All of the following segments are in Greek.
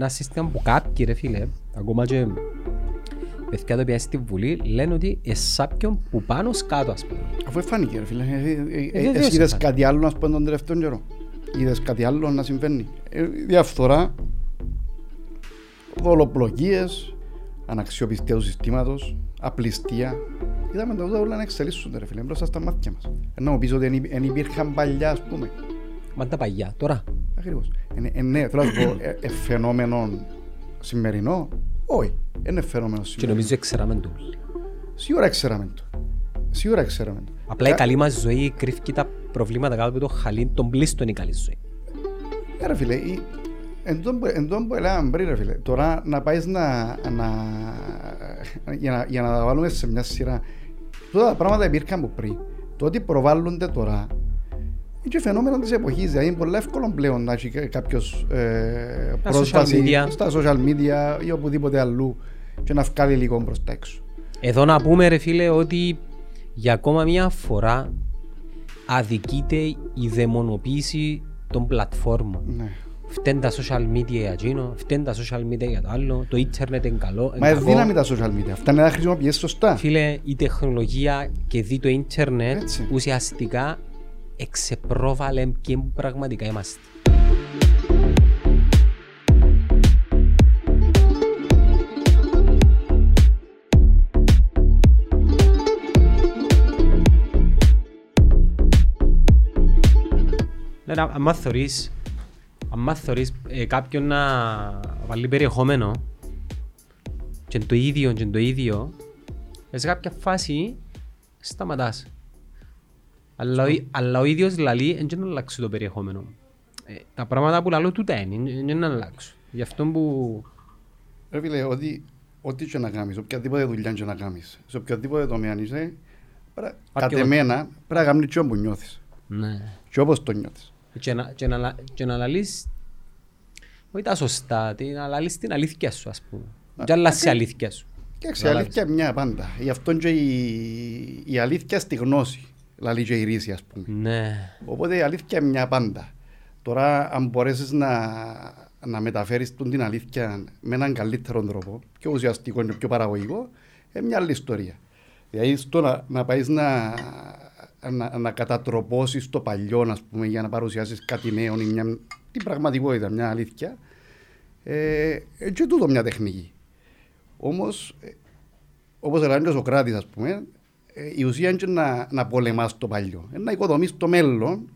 ένα σύστημα που κάποιοι ρε φίλε, ακόμα και παιδιά τα οποία στη Βουλή λένε ότι εσάπιον που πάνω σκάτω ας πούμε. Αφού εφάνηκε ρε φίλε, εσύ είδες κάτι άλλο να σου πω τον τελευταίο καιρό. Είδες κάτι άλλο να συμβαίνει. Διαφθορά, δολοπλοκίες, αναξιοπιστία του συστήματος, απληστία. Είδαμε τα όλα να εξελίσσονται ρε φίλε, μπροστά στα μάτια μας. Να μου πεις ότι δεν υπήρχαν παλιά ας πούμε. Μα τα παλιά, τώρα. Ακριβώς. Ναι, θέλω να σου πω, φαινόμενο σημερινό, όχι. Είναι φαινόμενο σημερινό. Και νομίζω εξεράμε το. Σίγουρα εξεράμε το. Απλά η καλή μας ζωή κρύφηκε τα προβλήματα κάτω από το χαλί, τον πλήστον είναι η καλή ζωή. Ρε φίλε, εν τόν που έλεγαν πριν ρε φίλε, τώρα να πάεις για να τα βάλουμε σε μια σειρά. Τότε τα πράγματα υπήρχαν από πριν. Το ότι προβάλλονται τώρα, είναι φαινόμενο της εποχής, δηλαδή είναι πολύ εύκολο πλέον να έχει κάποιος πρόσβαση στα social media ή οπουδήποτε αλλού και να βγάλει λίγο προς τα έξω. Εδώ να πούμε ρε φίλε ότι για ακόμα μια φορά αδικείται η δαιμονοποίηση των πλατφόρμων. Ναι. Φταίνουν τα social media για εκείνο, φταίνουν τα social media για το άλλο, το ίντερνετ είναι καλό. Μα είναι δύναμη τα social media, αυτά είναι να χρησιμοποιήσεις σωστά. Φίλε, η τεχνολογία και δει το ίντερνετ ουσιαστικά εξεπρόβαλε και που πραγματικά είμαστε. Αν μάθωρεις κάποιον να βάλει περιεχόμενο και το ίδιο σε κάποια φάση σταματάς. Αλλά ο ίδιος λαλεί δεν να αλλάξει το περιεχόμενο. Τα πράγματα που λαλώ τούτα είναι, δεν να αλλάξω. Γι' αυτό που... Ρε φίλε, ό,τι και να κάνεις, οποιαδήποτε δουλειά και να κάνεις, σε οποιαδήποτε τομέα είσαι, κατ' εμένα πρέπει να κάνεις και όπου νιώθεις. Ναι. Και όπως το νιώθεις. Και να λαλείς, όχι τα σωστά, να λαλείς την αλήθεια σου ας πούμε. Και αλλάσεις η αλήθεια σου. Κοίταξε, η αλήθεια είναι μια πάντα. Γι' αυτό και η αλήθεια στη γνώση. Λαλεί και η ρίση ας πούμε. Ναι. Οπότε η αλήθεια είναι μια πάντα. Τώρα αν μπορέσεις να μεταφέρεις την αλήθεια με έναν καλύτερο τρόπο, πιο ουσιαστικό και πιο παραγωγικό, είναι μια άλλη ιστορία. Δηλαδή στο να πάεις να κατατροπώσεις το παλιό ας πούμε, για να παρουσιάσεις κάτι νέο ή την πραγματικότητα, μια αλήθεια, και τούτο μια τεχνική. Όμως, όπως έλεγε ο Σωκράτης ας πούμε, η ουσία είναι να πολεμάς το παλιό, να οικοδομείς το μέλλον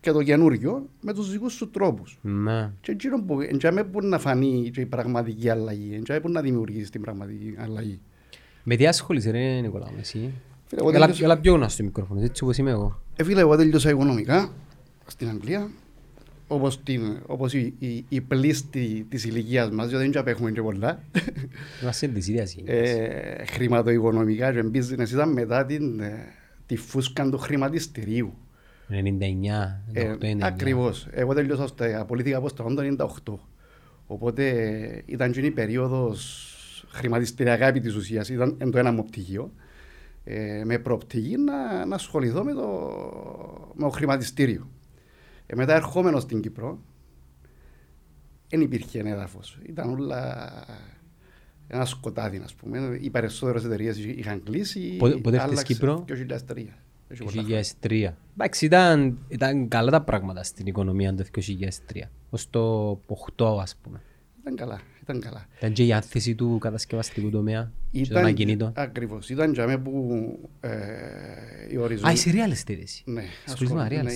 και το καινούριο με τους δικούς σου τρόπους. Ναι. Και εκείνο που μπορεί να φανεί και η πραγματική αλλαγή, μπορεί να δημιουργήσει την πραγματική αλλαγή. Με τι ασχολείσαι ρε Νικολάου, εσύ? Έλα πιο γνωστό στο μικρόφωνο, έτσι όπως είμαι εγώ. Φίλε, εγώ τελειώσα οικονομικά στην Αγγλία, όπως η πλήστη της ηλικίας μας, διότι δεν απέχουμε και πολλά. Είμαστε της ίδιας ηλικίας. Χρηματοοικονομικά και business ήταν μετά τη φούσκα του χρηματιστηρίου. 99. Ακριβώς. Εγώ τελειώσα απολύθηκα το 98. Οπότε ήταν και η περίοδος χρηματιστηριακά επί της ουσίας, ήταν το ένα μου πτυχίο. Με προοπτική να ασχοληθώ με το χρηματιστήριο. Μετά ερχόμενος στην Κύπρο, δεν υπήρχε ένα έδαφος. Ήταν όλα ένα σκοτάδι, ας πούμε. Οι περισσότερες εταιρείες είχαν κλείσει. Πότε έφτασες Κύπρο? 2003. Εντάξει, ήταν καλά τα πράγματα στην οικονομία το 2003. Ως το 8, ας πούμε. Ήταν καλά. Ήταν και η άνθηση του κατασκευαστικού τομέα και των ακινήτων. Ακριβώς. Ήταν και αμέσως που οι ορισμοί... Α, είσαι real estate εσύ. Ναι,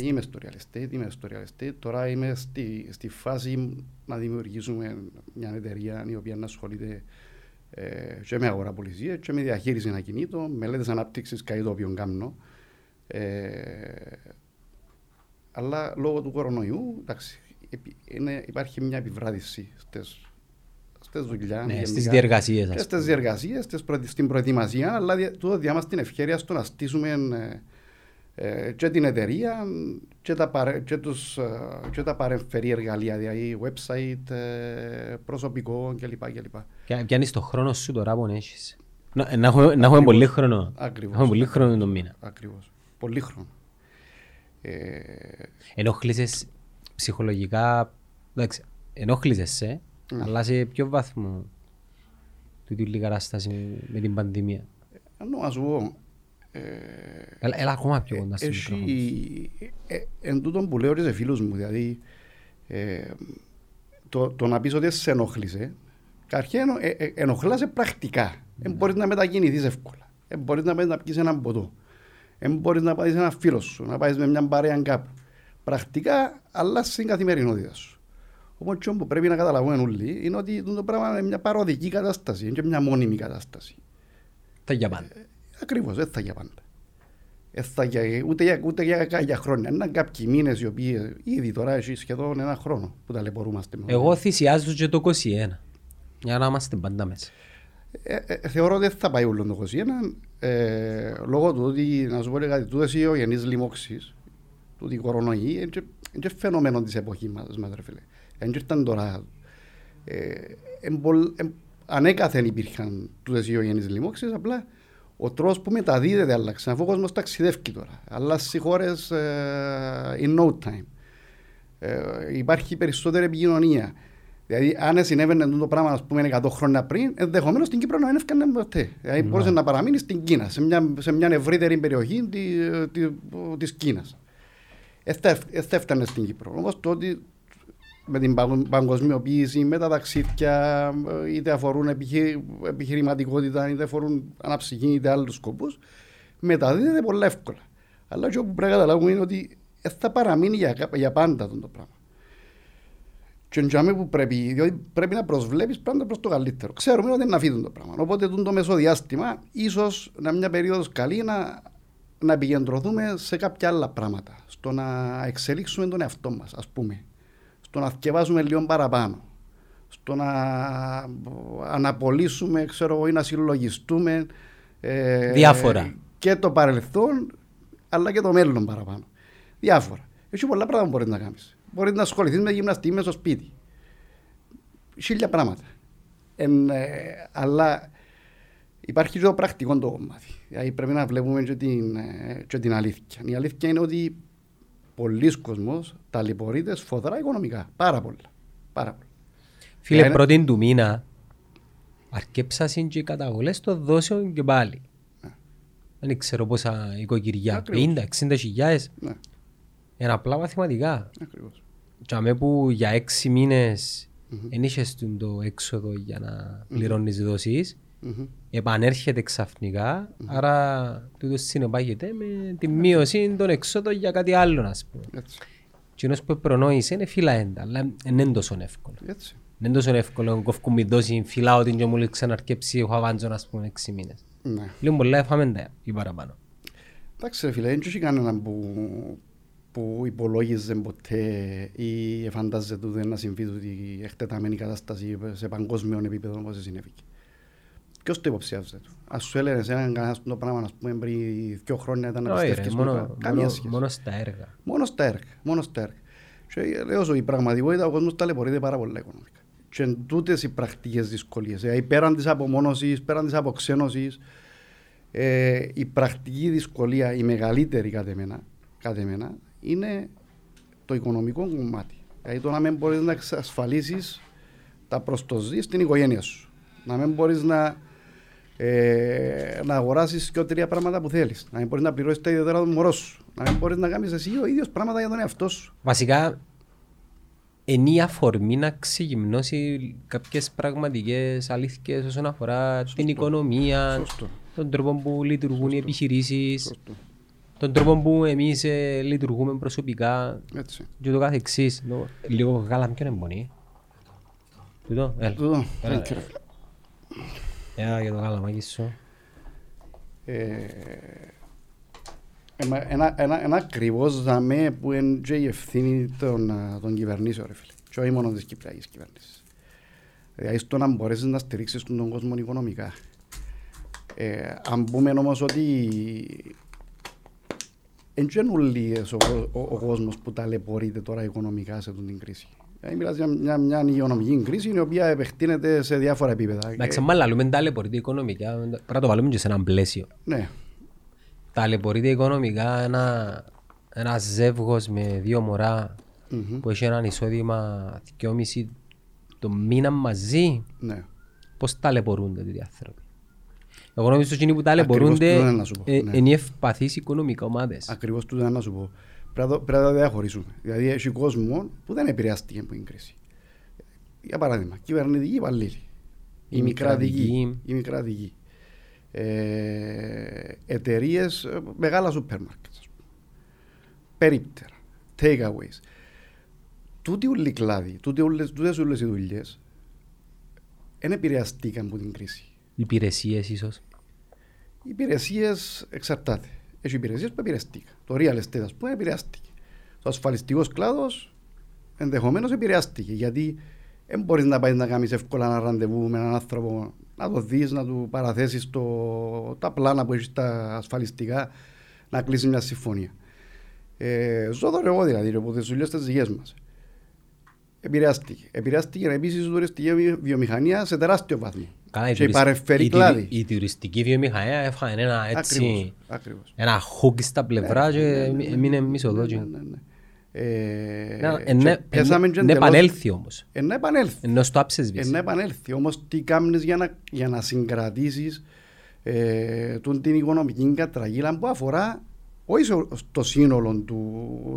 είμαι στο real estate, Τώρα είμαι στη φάση να δημιουργήσουμε μια εταιρεία η οποία ασχολείται και με αγοραπολισία και με διαχείριση ακινήτων, μελέτες ανάπτυξης, κάτι το οποίο κάνω. Αλλά λόγω του κορονοϊού, εντάξει, υπάρχει μια επιβράδυση στις δουλειές, ναι, στις διεργασίες, στην προετοιμασία, αλλά τούτο διάμαστε την ευκαιρία στο να στήσουμε και την εταιρεία και τα παρεμφερή εργαλεία, δηλαδή website, προσωπικό κλπ. Ποια είναι το χρόνο σου τώρα που έχεις? Να έχουμε πολύ χρόνο. Τον μήνα. Ακριβώς. Πολύ χρόνο. Ενόχλησες ψυχολογικά, ενόχλησες Αλλά σε ποιο βάθμο του τούτη κατάσταση με την πανδημία. Να σου πω. Έλα ακόμα πιο κοντά στο μικρόφωνο. Εν τούτον που λέω σε φίλους μου, δηλαδή το να πεις ότι σε ενοχλήσε, καταρχήν ενοχλάσαι πρακτικά. Δεν μπορείς να μετακινηθείς εύκολα. Δεν μπορείς να πας να πεις έναν ποτό. Δεν μπορείς να πας έναν φίλο σου, να πας με μια παρέα κάπου. Πρακτικά αλλάζει την καθημερινότητα σου. Όμως αυτό που πρέπει να καταλαβαίνουν όλοι είναι ότι το πράγμα είναι μια παροδική κατάσταση, είναι και μια μόνιμη κατάσταση. Θα για πάντα. Ακριβώς, δεν θα για πάντα. Ούτε για χρόνια. Είναι κάποιοι μήνες οι οποίοι ήδη τώρα έχει σχεδόν ένα χρόνο που ταλαιπωρούμαστε. Εγώ θυσιάζω και το 21, για να είμαστε πάντα μέσα. Θεωρώ ότι δεν θα πάει όλο το 21, λόγω του ότι, να σου πω κάτι, τούτες οι ογενείς λοιμώξεις, τούτοι οι κορονοϊοί, είναι και φαινόμενο της εποχής μας, ρε φίλε. Εν και ήρθαν τώρα, ανέκαθεν υπήρχαν τούτες οι ογενείς λοιμώξεις, απλά ο τρόπος που μεταδίδεται άλλαξε, αφού ο κόσμος ταξιδεύει τώρα, αλλάζει χώρες in no time. Υπάρχει περισσότερη επικοινωνία. Δηλαδή, αν συνέβαινε το πράγμα, ας πούμε, 100 χρόνια πριν, ενδεχομένως στην Κύπρο να μην έφτιανε ποτέ. Δηλαδή, μπορούσε να παραμείνει στην Κίνα, σε μια ευρύτερη περιοχή της Κίνας. Θα έφτανε στην Κύπρο. Όμως, τότε, με την παγκοσμιοποίηση, με τα ταξίδια, είτε αφορούν επιχειρηματικότητα, είτε αφορούν αναψυχή, είτε άλλους σκοπούς, μεταδίδεται πολύ εύκολα. Αλλά αυτό που πρέπει να καταλάβουμε είναι ότι θα παραμείνει για πάντα το πράγμα. Και πρέπει να προσβλέπεις πάντα προς το καλύτερο. Ξέρουμε ότι είναι αφήτουν το πράγμα. Οπότε το μεσοδιάστημα, ίσως να μια περίοδος καλή να επικεντρωθούμε σε κάποια άλλα πράγματα. Στο να εξελίξουμε τον εαυτό μας, ας πούμε. Στο να θκευάσουμε λίγο παραπάνω. Στο να αναπολύσουμε, ή να συλλογιστούμε. Διάφορα. Και το παρελθόν, αλλά και το μέλλον παραπάνω. Διάφορα. Έχει πολλά πράγματα που μπορείς να κάνεις. Μπορείς να ασχοληθείς με γυμναστή μέσα στο σπίτι. Χίλια πράγματα. Αλλά υπάρχει και το πρακτικό το κομμάτι. Δηλαδή πρέπει να βλέπουμε και την αλήθεια. Η αλήθεια είναι ότι πολλοί κόσμος ταλαιπωρείται σφοδρά οικονομικά. Πάρα πολλά. Φίλε, πρώτη του μήνα αρκέψασαν και οι καταβολές των δόσεων και πάλι. Ναι. Δεν ξέρω πόσα οικογυριά. 50-60 χιλιάδες. Ναι. Είναι απλά μαθηματικά. Ακριβώς. Τσάμε που για 6 μήνες δεν είχες το έξοδο για να πληρώνεις δόσεις, επανέρχεται ξαφνικά, άρα τούτο συνεπάγεται με τη μείωση των εξόδων για κάτι άλλο, ας πούμε. Και ένας που επρονόησε είναι φυλαέντα, αλλά είναι τόσο εύκολο. Είναι τόσο εύκολο, κόφκουν μη δόση, φυλάω την και μου λέει ξαναρκέψει, έχω αβάντζον, ας πούμε, 6 μήνες. Λίγο πολλά έφαμε τα ή παραπάνω. Εντάξει ρε φίλε, δεν είχε κανέναν που υπολόγιζε ποτέ ή εφαντάζεται ούτε να συμβεί τούτη εκτεταμένη κατάσταση σε παγκόσμιο επίπεδο όπως συνέβη. Ποιος το υποψιάζεται του. Ας σου έλεγε κανένας το πράγμα, ας πούμε, πριν 2 χρόνια ήταν να πιστεύεις. Μόνο στα έργα. Μόνο στα έργα. Και λέω, η πραγματικότητα, ο κόσμος ταλαιπωρείται πάρα πολλά οικονομικά. Και εν τούτες οι πρακτικές δυσκολίες, πέραν της απομόνωσης, πέραν της αποξένωσης, η πρακτική δυσκολία, η μεγαλύτερη κατ' εμένα, είναι το οικονομικό κομμάτι. Δηλαδή το να μην μπορείς να εξασφαλίσεις τα προστοζή στην οικογένεια σου. Να μην μπορείς να αγοράσεις και 3 πράγματα που θέλεις. Να μην μπορείς να πληρώσεις τα ιδιαίτερα του μωρό σου. Να μην μπορείς να κάνεις εσύ ο ίδιος πράγματα για τον εαυτό σου. Βασικά, είναι η αφορμή να ξεγυμνώσει κάποιες πραγματικές αλήθειες όσον αφορά την οικονομία, τον τρόπο που λειτουργούν οι επιχειρήσεις. Τον τρόπο που εμείς λειτουργούμε προσωπικά. Έτσι. Και το κάθε εξής. Λίγο γάλα πιο εμπονή. Τούτο, έλα. Έλα για το γάλα μάκι σου. Ένα ακριβώς δαμέ που είναι και η ευθύνη των κυβερνήσεων, ρε φίλε. Και όχι μόνο της Κυπριακής κυβέρνησης. Δηλαδή στο να μπορέσεις να στηρίξεις τον κόσμο οικονομικά. Αν πούμε όμως ότι εν και νουλίες ο κόσμος που ταλαιπωρείται τώρα οικονομικά σε την κρίση. Μιλάς για μια υγειονομική κρίση η οποία επεκτείνεται σε διάφορα επίπεδα. Εντάξει, μάλλα λέμε ταλαιπωρείται οικονομικά, πρέπει να το βάλουμε και σε έναν πλαίσιο. Ναι. Ταλαιπωρείται οικονομικά ένα ζεύγος με 2 μωρά που έχει έναν εισόδημα 2,5 το μήνα μαζί, ναι, πώς ταλαιπωρούνται τούτοι οι άνθρωποι. Εγώ νομίζω ότι εκείνοι που ταλαιπωρούνται είναι οι ευπαθείς οικονομικά ομάδες. Ακριβώς τούτο να σου πω. Πρέπει να τα διαχωρίσουμε. Δηλαδή, έχει κόσμο που δεν επηρεάστηκε από την κρίση. Για παράδειγμα, κυβερνητικοί υπαλλήλοι, οι μικραδικοί, εταιρείες, μεγάλα σούπερ μάρκετ, περίπτερα, takeaways. Τούτοι όλοι οι κλάδοι, τούτες όλες οι δουλειές, δεν επηρεαστήκαν από την κρίση. Υπηρεσίες ίσως. Υπηρεσίες εξαρτάται. Έχει υπηρεσίες που επηρεαστήκαν. Το real estate, ας πούμε, επηρεαστήκε. Το ασφαλιστικός κλάδος ενδεχομένως επηρεαστήκε. Γιατί δεν μπορείς να πάει να κάνεις εύκολα ένα ραντεβού με έναν άνθρωπο, να το δεις, να του παραθέσεις τα πλάνα που έχεις τα ασφαλιστικά, να κλείσεις μια συμφωνία. Ζω το εγώ δηλαδή, από τις δουλειές της υγείας μας. Επηρεάστηκε. Επηρεάστηκε επίσης η τουριστική βιομηχανία σε τεράστιο βαθμό. Και παρεφερεί κλάδι. Η τουριστική βιομηχανία έφαγε ένα έτσι. Ακριβώς. Ένα χούκι στα πλευρά και μείνε μισοδόκι. Είναι επανέλθει όμως. Ενώ στο άψεσβης. Είναι επανέλθει όμως τι κάνεις για να συγκρατήσεις την οικονομική κατραγίλα που αφορά όχι στο σύνολο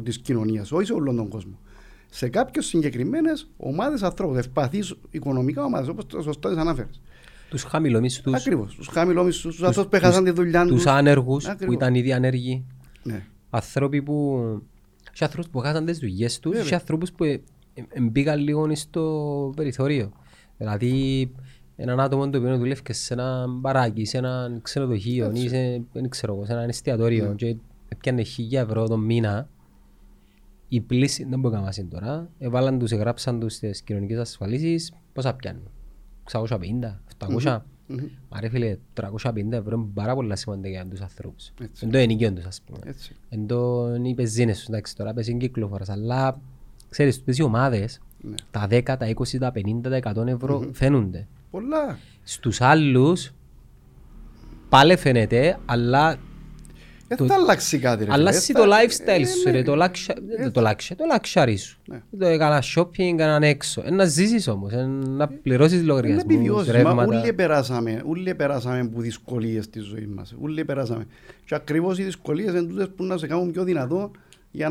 της κοινωνίας, όχι σε όλον τον κόσμο. Σε κάποιες συγκεκριμένες ομάδες ανθρώπων, ευπαθείς οικονομικά ομάδες, όπως το σωστά τις αναφέρεις. Τους χαμηλόμισθους. Ακριβώς. Τους χαμηλόμισθους, τους ανθρώπους που έχασαν τη δουλειά τους. Τους άνεργους που ήταν ήδη ανέργοι. Ναι. Ανθρώποι που. Τους ανθρώπους που έχασαν τις δουλειές τους, τους ανθρώπους που μπήκαν λίγο στο περιθώριο. Δηλαδή, έναν άτομο το οποίο δουλεύει σε ένα μπαράκι, σε ένα ξενοδοχείο ή σε ένα εστιατόριο και έπιανε 1,000 ευρώ το μήνα. Η πλήση δεν μπορεί να μας είναι τώρα. Εβάλλαν τους, εγγράψαν τους στις κοινωνικές ασφαλίσεις. Πόσα πιάνουν, 650, 700. Άρα φίλε, 350 ευρώ είναι πάρα πολλά σημαντικά για τους ανθρώπους. Εν το ενοικιόν τους, ας πούμε. Εν το οι πεζίνες τους, εντάξει, τώρα πεζίνες κυκλοφοράς. Αλλά ξέρεις, τις ομάδες, τα 10, τα 20, τα 50, τα 100 ευρώ φαίνονται. Πολλά. Στους άλλους, πάλι φαίνεται, αλλά... Δεν θα αλλάξει κάτι ρε. Αλλάζει το lifestyle σου ρε, το luxury σου. Κάνα shopping, κάναν έξω. Να ζήσεις όμως, να πληρώσεις λογαριασμούς, ρεύματα. Όλοι περάσαμε από δυσκολίες στη ζωή μας. Όλοι περάσαμε. Και ακριβώς οι δυσκολίες είναι τούτες που να σε κάνουν πιο δυνατό για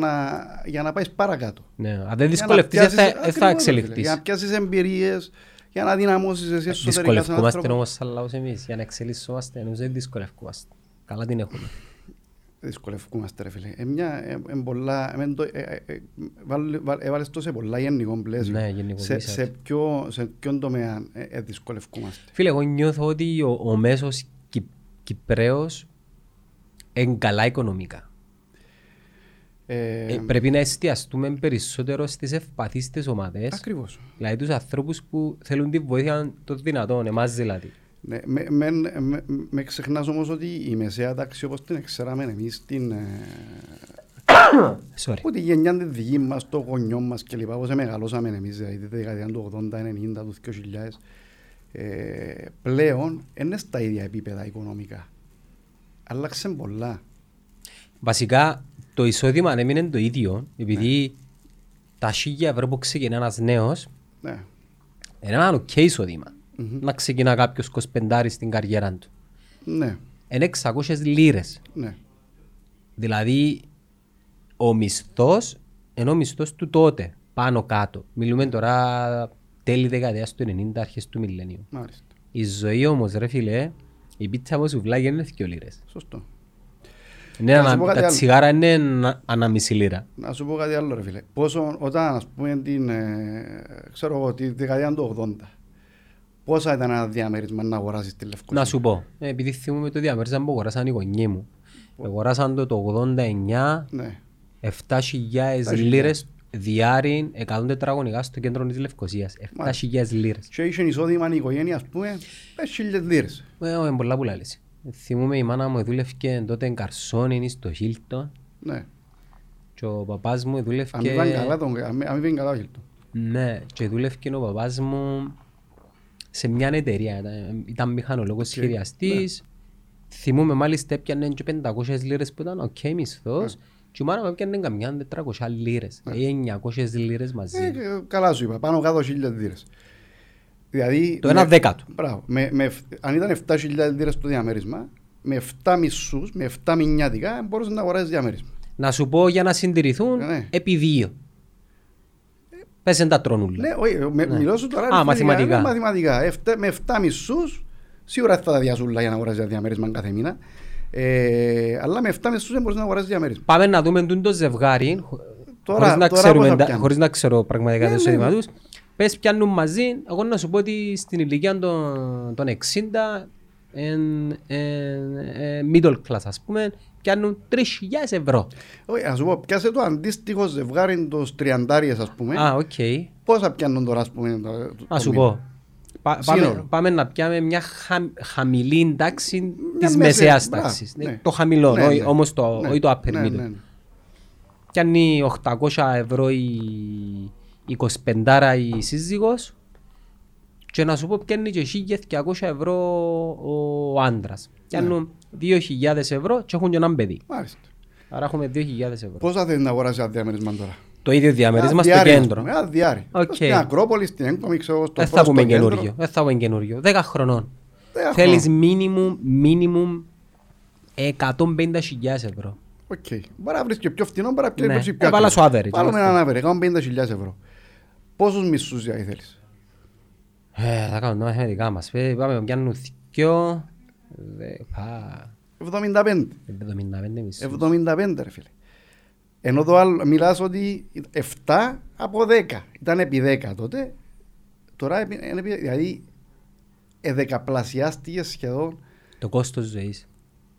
να πάεις παρακάτω. Αν δεν δυσκολευτείς θα εξελιχθείς. Για να πιάσεις εμπειρίες, για να δυναμώσεις εσύ εσωτερικά σαν άνθρωπο. Δυσκολευκούμαστε όμως σαν λαός εμείς, για να εξελίσσομαστε, ενώ δεν δυσκολευκούμαστε. Καλά την έχουμε. Δυσκολευκούμαστε ρε φίλε. Έβαλες το σε πολλά γενικό πλαίσιο. Σε ποιον τομέα δυσκολευκούμαστε. Φίλε, εγώ νιώθω ότι ο μέσος Κυπραίος είναι καλά οικονομικά. Πρέπει να εστιαστούμε περισσότερο στις ευπαθείς τις ομάδες. Ακριβώς. Δηλαδή τους ανθρώπους που θέλουν τη βοήθεια των δυνατών, εμάς δηλαδή. Ναι, με ξεχνάς όμως ότι η μεσαία τάξη όπως την ξέραμε εμείς την ότι η γενιά τη δική μας, το γονιό μας και λοιπά όπως μεγαλώσαμε εμείς δηλαδή τη δεκαετία του 80, 90, του 2000 πλέον είναι στα ίδια επίπεδα οικονομικά. Άλλαξε πολλά. Βασικά το εισόδημα δεν είναι το ίδιο επειδή τα 1,000 ευρώ που ξεκινά ένας νέος είναι ένα οκ εισόδημα. Να ξεκινά κάποιος 25 στην καριέρα του. Ναι. Είναι 600 λίρες. Ναι. Δηλαδή, ο μισθός είναι ο μισθός του τότε, πάνω κάτω. Μιλούμε τώρα τέλη δεκαετίας του 90, αρχές του μιλlennium. Μάλιστα. Η ζωή όμως, ρε φίλε, η πίτσα από σουβλάκια είναι 2 λίρες. Σωστό. Τα τσιγάρα είναι 1,5 λίρα. Να σου πω κάτι άλλο, ρε φίλε. Πόσο, όταν, ας πούμε, ξέρω εγώ, τη δεκαετία του 80. Πόσα ήταν ένα διαμέρισμα να αγοράσεις τη Λευκοσία. Να σου πω, επειδή θυμούμαι το διαμέρισμα που αγοράσαν οι γονείς μου. Αγοράσαν το 89, 7.000 λίρες διάρρην 100 τετραγωνικά στο κέντρο της Λευκοσίας. 7.000 λίρες. Και είχε εισόδημα η οικογένεια, ας πούμε, 5.000 λίρες. Είναι πολλά πουλά λες. Θυμούμαι η μάνα μου δούλευκε τότε καρσόνι στο Χίλτον. Και ο παπάς μου δούλευκε... Αν ήταν καλά ο Χίλτον. Ναι, και δούλευκε ο παπάς μου... σε μια εταιρεία, ήταν μηχανολόγος σχεδιαστής. Θυμούμαι μάλιστα έπιανε και 500 λίρες που ήταν οκ μισθός και η μάνα μου έπιανε καμιά 400 λίρες ή 900 λίρες μαζί. Καλά σου είπα, πάνω κάτω 1,000 λίρες. Δηλαδή, το 1 δέκατο. Μπράβο. Αν ήταν 7.000 λίρες το διαμέρισμα, με 7 μισούς, με 7 μηνιάτικα, μπορούσε να αγοράσει διαμέρισμα. Να σου πω για να συντηρηθούν επί δύο. Πες εν τα τρονούλα. Ναι, όχι, μιλώ σου τώρα. Α, μαθηματικά. Μαθηματικά. Με 7 μισούς, σίγουρα θα τα διασούλα για να αγοράσει διαμέρισμα κάθε μήνα. Αλλά με 7 μισούς δεν μπορούσε να αγοράσει διαμέρισμα. Πάμε να δούμε το ζευγάρι, χωρίς να ξέρω πραγματικά το σύστημα τους. Πες πιάνουν μαζί, εγώ να σου πω ότι στην ηλικία των 60, middle class ας πούμε, πιάνουν 3.000 ευρώ. Όχι, ας σου πω, πιάσε το αντίστοιχο ζευγάρι τους τριαντάριες ας πούμε. Α, οκ. Πόσα πιάνουν τώρα ας πούμε. Ας σου πω. Πάμε να πιάμε μια χαμηλή τάξη της μεσαίας τάξης. Το χαμηλό, όμως όχι το upper middle. Πιάνει 800 ευρώ η 25 η σύζυγος και να σου πω πιάνει και 1.200 ευρώ ο άντρας. Πιάνουν 2.000 ευρώ και έχουν και έναν παιδί. Μάλιστα. Άρα έχουμε 2.000 ευρώ. Πόσα θέλει να αγοράσει ένα διαμέρισμα τώρα? Το ίδιο διαμέρισμα στο κέντρο. Ένα διάρρη. Στην Ακρόπολη, στην Έγκομη, ξέρω στο πρόσωπο κέντρο. Δεν θα πούμε καινούριο. 10 χρονών. Θέλεις μίνιμουμ 150.000 ευρώ. Οκ. Μπορεί να βρεις και πιο φτηνό, μπορεί να πιέζει πιο ψηφιακό. Βάλα σου άδερη. Βάλουμε έναν άδερη, κάνω 50.000 ευρώ. Πόσους μισθούς δηλαδή θέλεις? Θα κάνω τα μαθηματικά μας. Πάμε πια νουθικιό. 75. 75 μισθούς. 75 ρε φίλε. Ενώ το άλλο, μιλάς ότι 7 από 10. Ήταν επί 10 τότε. Τώρα δηλαδή δεκαπλασιάστηκε σχεδόν. Το κόστος ζωής.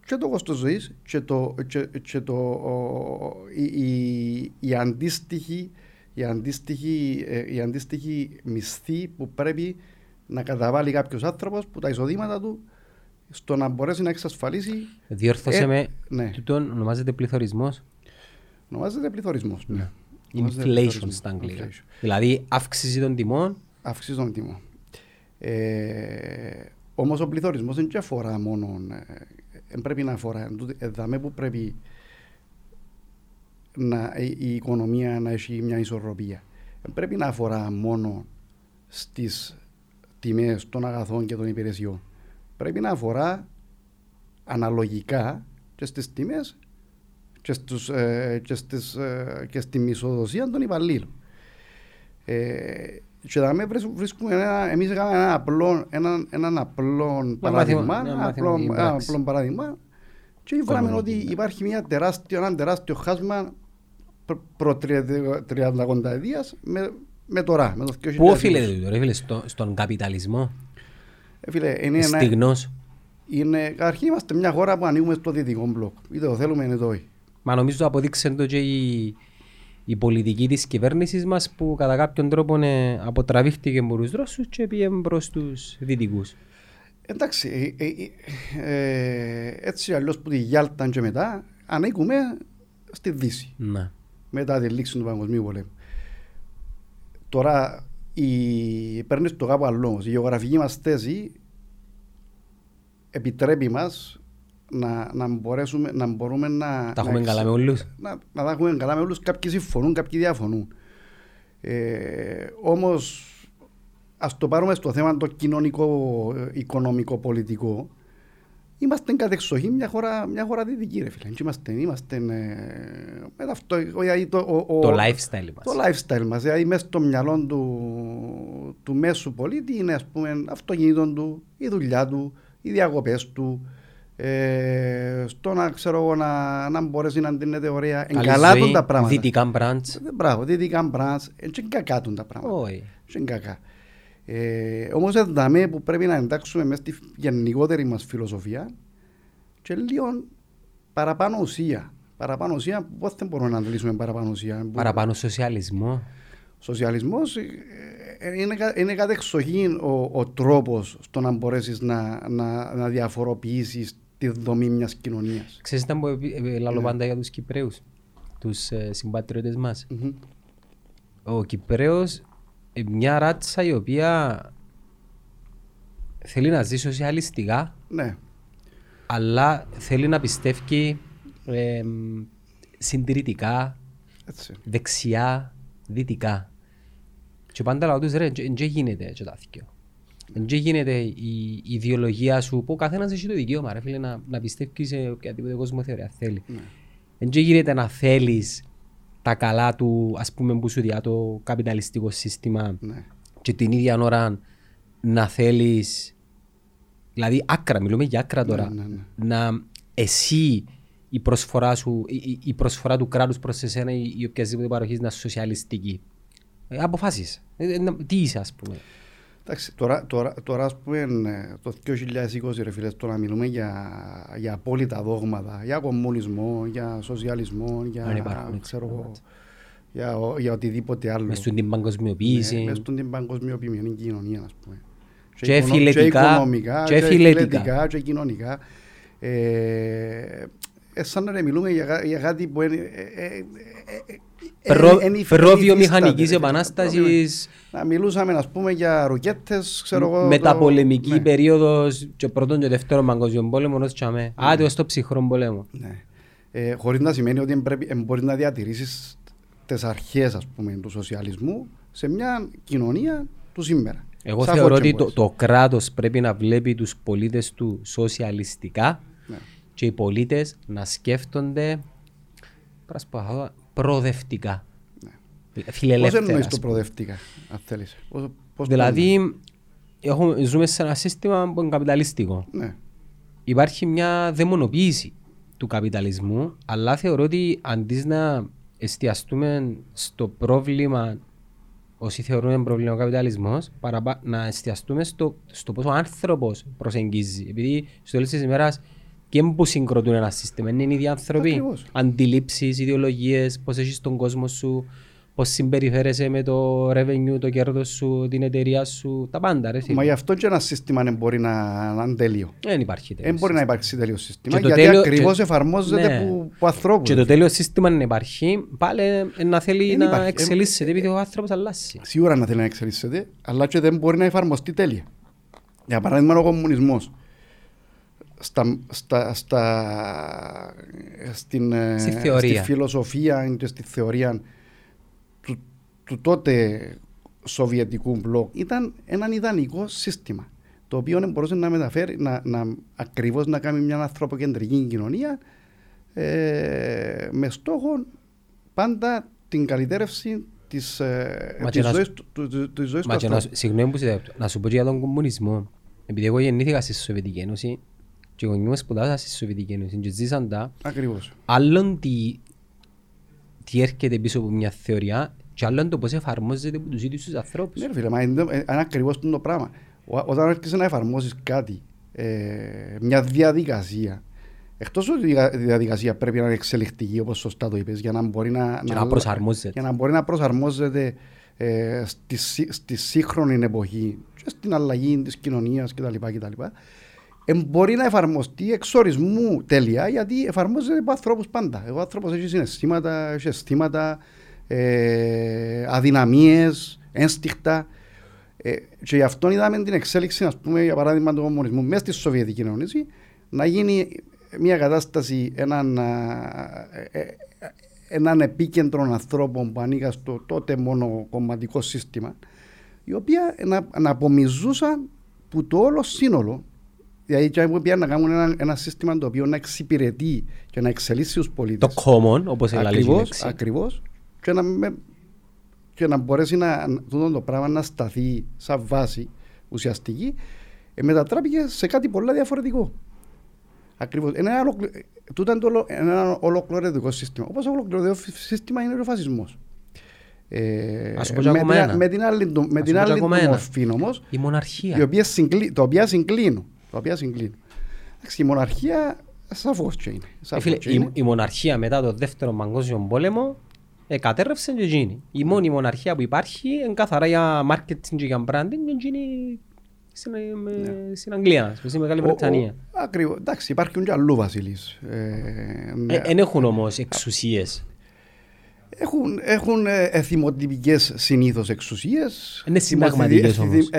Και το κόστος ζωής και η αντίστοιχη μισθή που πρέπει να καταβάλει κάποιος άνθρωπος που τα εισοδήματα του στο να μπορέσει να εξασφαλίσει. Διόρθωσε με, ναι. Τούτο ονομάζεται πληθωρισμός. Ονομάζεται πληθωρισμός, ναι. Inflation στα αγγλικά. Δηλαδή αύξηση των τιμών. Αύξηση των τιμών. Όμως ο πληθωρισμός δεν και αφορά μόνο... Πρέπει να αφορά, δάμε που πρέπει η οικονομία να έχει μια ισορροπία. Πρέπει να αφορά μόνο στις τιμές των αγαθών και των υπηρεσιών. Πρέπει να αφορά αναλογικά και στις τιμές και στη μισοδοσία των υπαλλήλων. Και θα με βρίσκουμε εμείς έναν απλό παράδειγμα και είπαμε ότι υπάρχει ένα τεράστιο χάσμα προ 30 δίας με τώρα. Πού οφείλεται στον καπιταλισμό, στιγνός? Αρχήν είμαστε μια χώρα που ανοίγουμε στο δυτικό μπλοκ, είτε το θέλουμε είτε το όχι. Μα νομίζω το αποδείξε το και η πολιτική της κυβέρνησης μας που κατά κάποιον τρόπο αποτραβήχτηκε από τους Ρώσους και πήγε προς τους Δυτικούς. Εντάξει, έτσι αλλιώς που τη Γιάλταν και μετά ανήκουμε στη Δύση. Ναι. Μετά τη λήξη του Παγκοσμίου Πολέμου. Τώρα παίρνεις το κάπου αλλό. Η γεωγραφική μας θέση επιτρέπει μας να μπορούμε να τα έχουμε καλά με όλους. Να τα έχουμε καλά με όλους. Κάποιοι συμφωνούν, κάποιοι διαφωνούν. Όμως, ας το πάρουμε στο θέμα το κοινωνικό, οικονομικό, πολιτικό. Είμαστε κατεξοχήν μια χώρα δυτική, ρε φίλε. Είμαστε το lifestyle μας. Το lifestyle μας. Δηλαδή, μέσα στο μυαλό του μέσου πολίτη είναι, ας πούμε, αυτοκίνητο του, η δουλειά του, οι διακοπές του. Στο να ξέρω να μπορέσει να αντίνεται ωραία. Εγκαλάτουν τα πράγματα. Δυτικά μπραντς. Μπράβο, δυτικά μπραντς. Και εγκακάτουν τα πράγματα. Και εγκακά. Όμως εδώ που πρέπει να εντάξουμε μέσα στη γενικότερη μας φιλοσοφία και λίγο παραπάνω ουσία. Παραπάνω ουσία, πώς δεν μπορούμε να αντιλήσουμε παραπάνω ουσία. Παραπάνω σοσιαλισμό. Σοσιαλισμός είναι κατεξοχήν ο τρόπος στο να μπορέσεις να διαφοροποιήσεις τη δομή μιας κοινωνίας. Ξέρεις τι μου λαλώ πάντα για τους Κυπραίους, τους συμπατριώτες μας. Mm-hmm. Ο Κυπραίος είναι μια ράτσα η οποία θέλει να ζει σοσιαλιστικά, ναι, αλλά θέλει να πιστεύει συντηρητικά, έτσι, δεξιά, δυτικά. Και πάντα λαό τους, ρε, δεν γίνεται και τα δυο. Δεν γίνεται η ιδεολογία σου που ο καθένας έχει το δικαίωμα, ρε φίλε, να πιστεύει σε οποιαδήποτε κόσμο θεωρία θέλει. Δεν γίνεται να θέλεις τα καλά του, ας πούμε, που σου διά το καπιταλιστικό σύστημα και την ίδια ώρα να θέλεις, δηλαδή άκρα, μιλούμε για άκρα τώρα, να εσύ η προσφορά του κράτους προς εσένα ή οποιασδήποτε παροχής να σοσιαλιστική. Αποφάσεις. Τι είσαι, ας πούμε. Εντάξει, τώρα ας πούμε το 2020, ρε φίλες, το να μιλούμε για απόλυτα δόγματα, για κομμουνισμό, για σοσιαλισμό, για οτιδήποτε άλλο. Μες στον την παγκοσμιοποίηση. Ναι, μες στον την παγκοσμιοποιημένη κοινωνία, ας πούμε. Και οικονομικά, και φιλετικά, και κοινωνικά. Σαν να μιλούμε για κάτι που προβιομηχανικής επανάστασης. Να μιλούσαμε, ας πούμε, για ρουκέτες, ξέρω εγώ. Μεταπολεμική περίοδος και πρώτον και δεύτερον παγκόσμιο πόλεμο, άδειο στο ψυχρό πόλεμο. Χωρίς να σημαίνει ότι μπορείς να διατηρήσεις τις αρχές, ας πούμε, του σοσιαλισμού σε μια κοινωνία του σήμερα. Εγώ θεωρώ ότι το κράτος πρέπει να βλέπει τους πολίτες του σοσιαλιστικά και οι πολίτες να σκέφτονται προοδευτικά. Πώς εννοείς το προοδευτικά, αν θέλεις? Δηλαδή, ζούμε σε ένα σύστημα που είναι καπιταλιστικό. Ναι. Υπάρχει μια δαιμονοποίηση του καπιταλισμού, αλλά θεωρώ ότι αντί να εστιαστούμε στο πρόβλημα, όσοι θεωρούν πρόβλημα ο καπιταλισμός, να εστιαστούμε στο πώς ο άνθρωπος προσεγγίζει. Επειδή στο τέλος της ημέρας, και που συγκροτούν ένα σύστημα, είναι οι ίδιοι άνθρωποι. Αντιλήψεις, ιδεολογίες, πώς έχεις τον κόσμο σου, πώς συμπεριφέρεσαι με το revenue, το κέρδος σου, την εταιρεία σου, τα πάντα. Ρε, μα γι' αυτό και ένα σύστημα δεν μπορεί να είναι τέλειο. Δεν υπάρχει τέλειο. Δεν μπορεί να υπάρξει τέλειο σύστημα, γιατί ακριβώς εφαρμόζεται από ανθρώπους. Και το τέλειο σύστημα δεν υπάρχει, πάλι να θέλει να εξελίσσεται, επειδή ο άνθρωπος αλλάζει. Σίγουρα να θέλει να εξελίσσεται, αλλά και δεν μπορεί να εφαρμοστεί τέλεια. Για παράδειγμα, ο κομμουνισμός. Στη φιλοσοφία και στη θεωρία του τότε Σοβιετικού μπλοκ ήταν έναν ιδανικό σύστημα, το οποίο μπορούσε να μεταφέρει ακριβώς να κάνει μια ανθρωποκεντρική κοινωνία με στόχο πάντα την καλυτέρευση της ζωής του ανθρώπου. Συγγνώμη που συντρέπτω, να σου πω για τον κομμουνισμό, επειδή εγώ γεννήθηκα στη Σοβιετική Ένωση και οι γονείς μου σπουδάζαν στη Σοβιετική Ένωση και ζήσαν τα. Ακριβώς. Άλλον τι έρχεται πίσω από μια θεωρία και άλλον το πώς εφαρμόζεται από τους ίδιους τους ανθρώπους. Ναι, φίλε, μα είναι ακριβώς το πράγμα. Όταν έρχεσαι να εφαρμόζεις κάτι, μια διαδικασία, εκτός ότι η διαδικασία πρέπει να είναι εξελιχτική, όπως σωστά το είπες, για να μπορεί να προσαρμόζεται στη σύγχρονη εποχή και στην αλλαγή της κοινωνίας κτλ. Μπορεί να εφαρμοστεί εξ ορισμού τέλεια, γιατί εφαρμόζεται από ανθρώπους πάντα. Ο άνθρωπος έχει συναισθήματα, έχει αισθήματα, αδυναμίες, ένστικτα. Και γι' αυτό είδαμε την εξέλιξη, ας πούμε, για παράδειγμα του κομμουνισμού μέσα στη Σοβιετική Ένωση, να γίνει μια κατάσταση, έναν επίκεντρο ανθρώπων που ανήκαν στο τότε μόνο κομματικό σύστημα, η οποία να απομυζούσαν που το όλο σύνολο. Δηλαδή και που πιάνε να κάνουν ένα σύστημα το οποίο να εξυπηρετεί και να εξελίσσει τους πολίτες. Το common, όπως είναι η λέξη. Ακριβώς. Και να μπορέσει το πράγμα να σταθεί σαν βάση ουσιαστική, μετατράπηκε σε κάτι πολύ διαφορετικό. Ακριβώς. Τούτο είναι ένα ολοκληρωτικό σύστημα. Όπως ολοκληρωτικό σύστημα είναι ο φασισμός. Με την άλλη του μορφή όμως, η μοναρχία, τα οποία συγκλίνουν. Η μοναρχία σαφώς και είναι. Η μοναρχία μετά το δεύτερο παγκόσμιο πόλεμο κατέρρευσε και γίνει. Η μόνη μοναρχία που υπάρχει είναι καθαρά για marketing και για branding και γίνει στην Αγγλία, στη Μεγάλη Βρετανία. Ακριβώς. Εντάξει, υπάρχουν και αλλού βασίλεις. Εν έχουν όμως εξουσίες. Έχουν εθιμοτυπικές συνήθως εξουσίες. Είναι συνταγματικές όμως.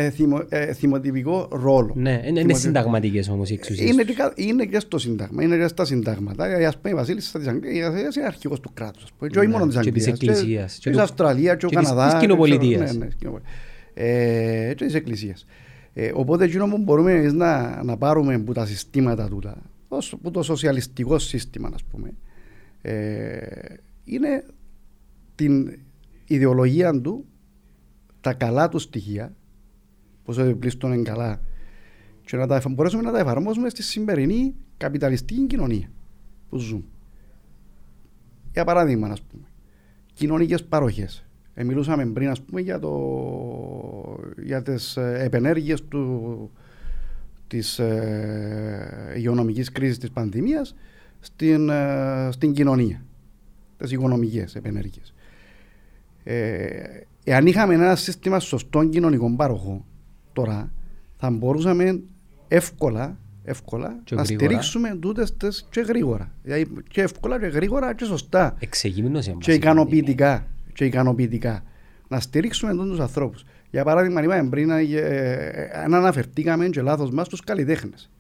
Εθιμοτυπικό ρόλο. Ναι, είναι συνταγματικές όμως οι εξουσίες. Είναι και στο σύνταγμα, είναι και στα συντάγματα. Δηλαδή, ας πούμε, η Βασίλισσα της Αγγλίας είναι αρχηγός του κράτους. Και όχι μόνο της Αγγλίας. Και της Εκκλησίας. Και της Αυστραλίας, και ο Καναδάς. Και της κοινοπολιτείας. Και της Εκκλησίας. Οπότε εκείνο που μπορούμε εμείς να πάρουμε από τα συστήματα τούτα, από το σοσιαλιστικό σύστημα, ας πούμε, είναι την ιδεολογία του, τα καλά του στοιχεία, πόσο επιπλήστον είναι καλά, και να τα μπορέσουμε να τα εφαρμόσουμε στη σημερινή καπιταλιστική κοινωνία που ζούμε. Για παράδειγμα, ας πούμε, κοινωνικές παροχές. Μιλούσαμε πριν, ας πούμε, για τις επενέργειες της υγειονομικής κρίσης της πανδημίας στην κοινωνία, τις οικονομικές επενέργειες. Εάν είχαμε ένα σύστημα σωστών κοινωνικών παροχών τώρα, θα μπορούσαμε εύκολα να στηρίξουμε τούτες τις και γρήγορα. Δηλαδή και εύκολα και γρήγορα και σωστά και ικανοποιητικά. Να στηρίξουμε τους ανθρώπους. Για παράδειγμα, είπαμε πριν, αν αναφερθήκαμε και λάθος μας τους καλλιτέχνες.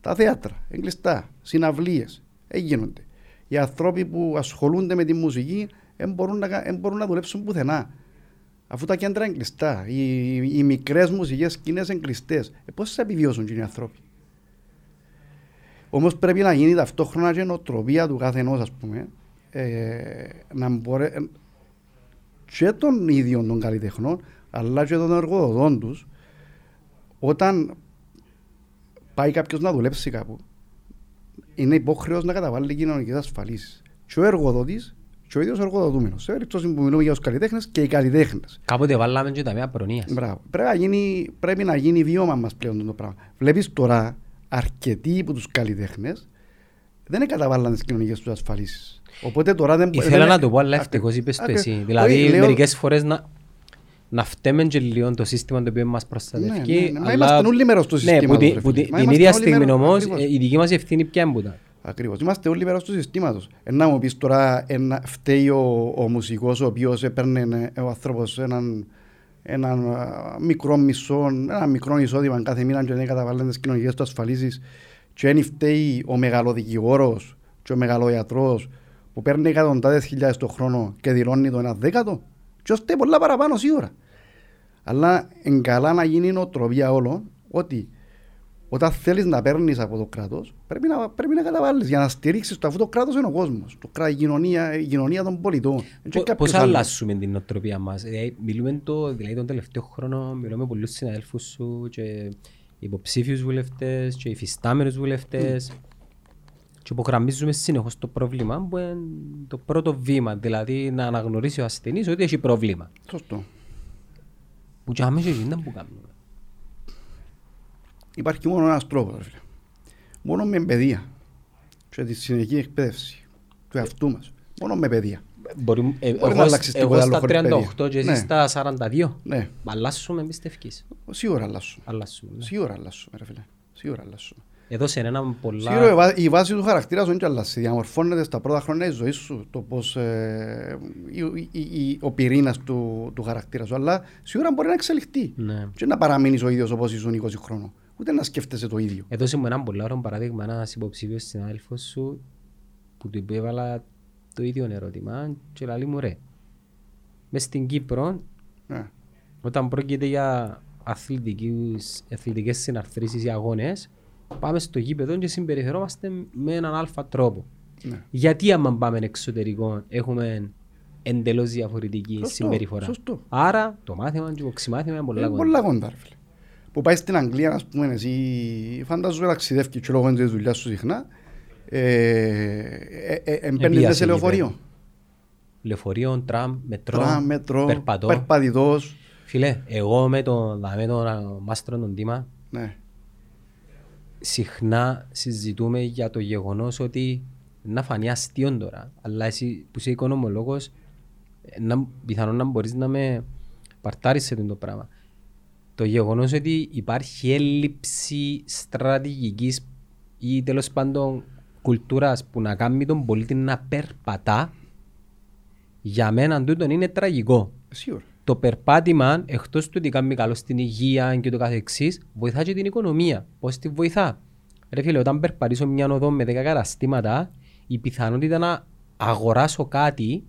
Τα θέατρα, εγκλειστά, συναυλίες, έγινονται. Οι άνθρωποι που ασχολούνται με τη μουσική δεν μπορούν να δουλέψουν πουθενά. Αφού τα κέντρα είναι κλειστά, οι μικρές μουσικές σκηνές είναι κλειστές, πώς θα επιβιώσουν και οι άνθρωποι. Όμως πρέπει να γίνει ταυτόχρονα και νοοτροπία του καθενός, ας πούμε, να μπορεί και των ίδιων των καλλιτεχνών, αλλά και των εργοδοτών τους, όταν πάει κάποιος να δουλέψει κάπου, είναι υποχρεός να καταβάλει κοινωνικές ασφαλίσεις. Και ο εργοδότης και ο ίδιος εργοδοτούμενος. Σε περίπτωση που μιλούμε για τους καλλιτέχνες και οι καλλιτέχνες. Κάποτε βάλαμε και τα μία προνοίας. Μπράβο. Πρέπει να γίνει βιώμα μας πλέον το πράγμα. Βλέπεις τώρα αρκετοί από τους καλλιτέχνες δεν καταβάλαν τις κοινωνικές τους ασφαλίσεις. Οπότε τώρα δεν μπορεί. Ήθελα να το πω, αλλά ευτυχώς είπες το εσύ. Δηλαδή, μερικές φορές να φταίμε και λίγο το σύστημα το οποίο μας προστατεύει. Ναι, είμαστε όλοι μέρος του συστήματος. Την ίδια στιγμή όμως η δική μας ευθύνη πια έμπουτα. Ακριβώς. Είμαστε όλοι μέρος του συστήματος. Να μου πεις τώρα, φταίει ο μουσικός ο οποίος έπαιρνε ο άνθρωπος έναν μικρό εισόδημα κάθε μήνα και δεν καταβάλλει τις κοινωνικές του ασφαλίσεις, και δεν φταίει ο μεγαλοδικηγόρος και ο μεγαλοιατρός που παίρνει εκατοντάδες χιλιάδες το χρόνο και δηλώνει το ένα δέκατο, και φταίει πολλά παραπάνω σίγουρα. Αλλά είναι καλά να γίνει νοοτροπία όλων ότι όταν θέλεις να παίρνεις από το κράτος, πρέπει να καταβάλεις για να στηρίξεις το, αφού το κράτος είναι ο κόσμος, η κοινωνία των πολιτών. Πώς αλλάσουμε την νοοτροπία μας? Μιλούμε τον τελευταίο χρόνο, μιλούμε με πολλούς συναδέλφους σου και υποψήφιους βουλευτές και υφιστάμενους βουλευτές και υπογραμμίζουμε συνεχώς το πρόβλημα που είναι το πρώτο βήμα, δηλαδή να αναγνωρίσει ο ασθενής ότι έχει πρόβλημα. Σωστό. Που και αμέσως γίνεται που κάνουμε. Υπάρχει μόνο ένας τρόπος, φίλε. Μόνο με παιδεία και τη συνεχή εκπαίδευση του εαυτού μας. Μόνο με παιδεία. Μπορεί να αλλάξεις τίποτα άλλο χωρίς παιδεία. Εγώ στα 38 και εσύ στα 42. Ναι. Αλλάσσουμε εμείς τευκείς. Σίγουρα αλλάσσουμε. Ναι. Σίγουρα αλλάσσουμε. Εδώ σε έναν πολλά... Σίγουρα η βάση του χαρακτήρα σου είναι και αλλάσσει. Διαμορφώνεται στα πρώτα χρόνια της ζωής σου το πώς ο πυρήνας του χαρακτήρα σου. Αλλά σίγουρα μπορεί να εξελιχθεί. Ναι. Και να παραμείνεις ο ίδιος όπως ήσουν 20 χρόνων. Ούτε να σκέφτεσαι το ίδιο. Εδώ σε μου έναν πολύ ωραίο παράδειγμα, ένας υποψήφιος συνάδελφος σου που του έβαλα το ίδιο ερώτημα και λέει μου, ρε, μες στην Κύπρο, ναι, όταν πρόκειται για αθλητικές συναρθρήσεις ή αγώνες, πάμε στο γήπεδο και συμπεριφερόμαστε με έναν αλφα τρόπο. Ναι. Γιατί άμα πάμε εξωτερικό έχουμε εντελώς διαφορετική συμπεριφορά. Σωστό. Άρα το μάθημα και το ξημάθημα είναι πολλά κοντά. Που πάει στην Αγγλία, ας πούμε, εσύ φαντάζομαι ταξιδεύκεις και λόγω της δουλειάς σου συχνά, εμπαίνεται σε λεωφορείο. Λεωφορείο, τραμ, μετρό, περπατητός. Φίλε, εγώ με τον μάστρο τον Δήμα, συχνά συζητούμε για το γεγονός ότι να φανεί αστείο τώρα, αλλά εσύ που είσαι οικονομολόγος, πιθανόν να μπορείς να με παρτάρεις σε αυτό το πράγμα. Το γεγονός ότι υπάρχει έλλειψη στρατηγικής ή τέλος πάντων κουλτούρας που να κάνει τον πολίτη να περπατά, για μένα τούτο είναι τραγικό. Sure. Το περπάτημα, εκτός του ότι κάνει καλό στην υγεία και το καθεξής, βοηθά και την οικονομία. Πώς τη βοηθά? Ρε φίλε, όταν περπατήσω μια οδό με 10 καταστήματα, η πιθανότητα να αγοράσω κάτι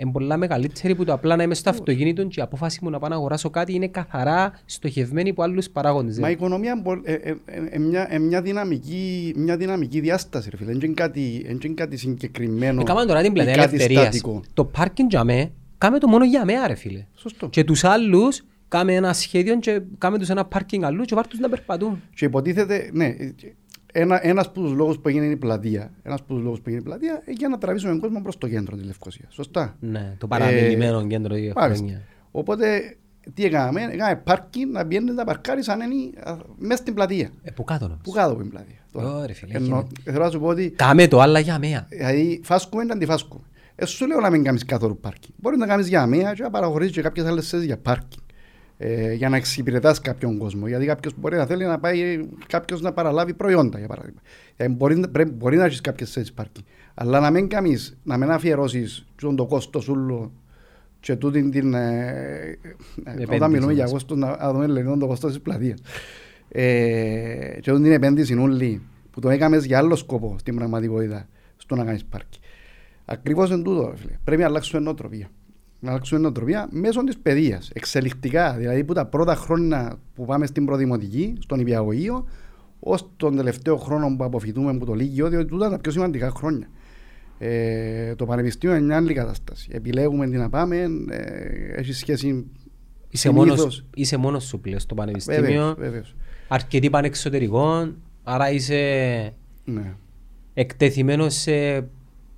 είναι πολλά μεγαλύτερη που το απλά να είμαι στο αυτοκίνητο και η απόφαση μου να πάω να αγοράσω κάτι είναι καθαρά στοχευμένη από άλλους παράγοντες. Μα η οικονομία είναι μια δυναμική διάσταση, δεν είναι κάτι συγκεκριμένο. Κάμε τώρα την πλατεία ελευθερίας. Το πάρκινγκ για μέ, κάμε το μόνο για μέ, ρε φίλε. Και τους άλλους, κάμε ένα σχέδιο και κάμε τους ένα πάρκινγκ αλλού και βάρτους να περπατούν. Και υποτίθεται, ναι. Ένας από τους λόγους που έγινε η πλατεία είναι για να τραβήσουμε τον κόσμο προς το κέντρο της Λευκωσίας. Σωστά. Ναι, το παραμελημένο κέντρο της Λευκωσίας. Οπότε, τι έκαναμε, πάρκινγκ να πιένετε να παρκάρει σαν είναι μέσα στην πλατεία. Που κάτω να πεις. Που κάτω από την πλατεία. Ωραία φίλε. Θέλω να σου πω ότι... Κάμε το άλλα για μέα. Δηλαδή, φάσκουμε να αντιφάσκουμε. Σου λέω να μην κάνεις καθόλου πάρκινγκ. Μπορεί να κάνεις για μέα και να παραχωρήσεις και κάποιες άλλες θέσεις για πάρκινγκ. Για να εξυπηρετάς κάποιον κόσμο. Γιατί κάποιος μπορεί να θέλει να πάει κάποιος να παραλάβει προϊόντα, για παράδειγμα. Δηλαδή μπορεί να έχεις κάποιες θέσεις πάρκινγκ. Αλλά να μην κάνεις, να μην αφιερώσεις το κόστος σου και τούτη την. Όταν μιλούμε για κόστος, να δούμε λεγόντως το κόστος της πλατείας. Και τούτη την επένδυση νουλή που το έκαμες για άλλο σκοπό στην πραγματικότητα, στο να κάνεις πάρκινγκ. Ακριβώς εν τούτο, φίλε, πρέπει να αλλάξουμε νοοτροπία. Να αλλάξουμε νοοτροπία μέσω της παιδείας, εξελιχτικά. Δηλαδή, που τα πρώτα χρόνια που πάμε στην προδημοτική, στον υπηαγωγείο, ως τον τελευταίο χρόνο που αποφυτούμε από το Λύκειο, διότι τούτα είναι τα πιο σημαντικά χρόνια. Το πανεπιστήμιο είναι μια άλλη κατάσταση. Επιλέγουμε τι να πάμε, έχει σχέση. Είσαι μόνος σου πλέον στο πανεπιστήμιο. Βέβαιος. Αρκετοί πάνε εξωτερικών, άρα είσαι εκτεθειμένος σε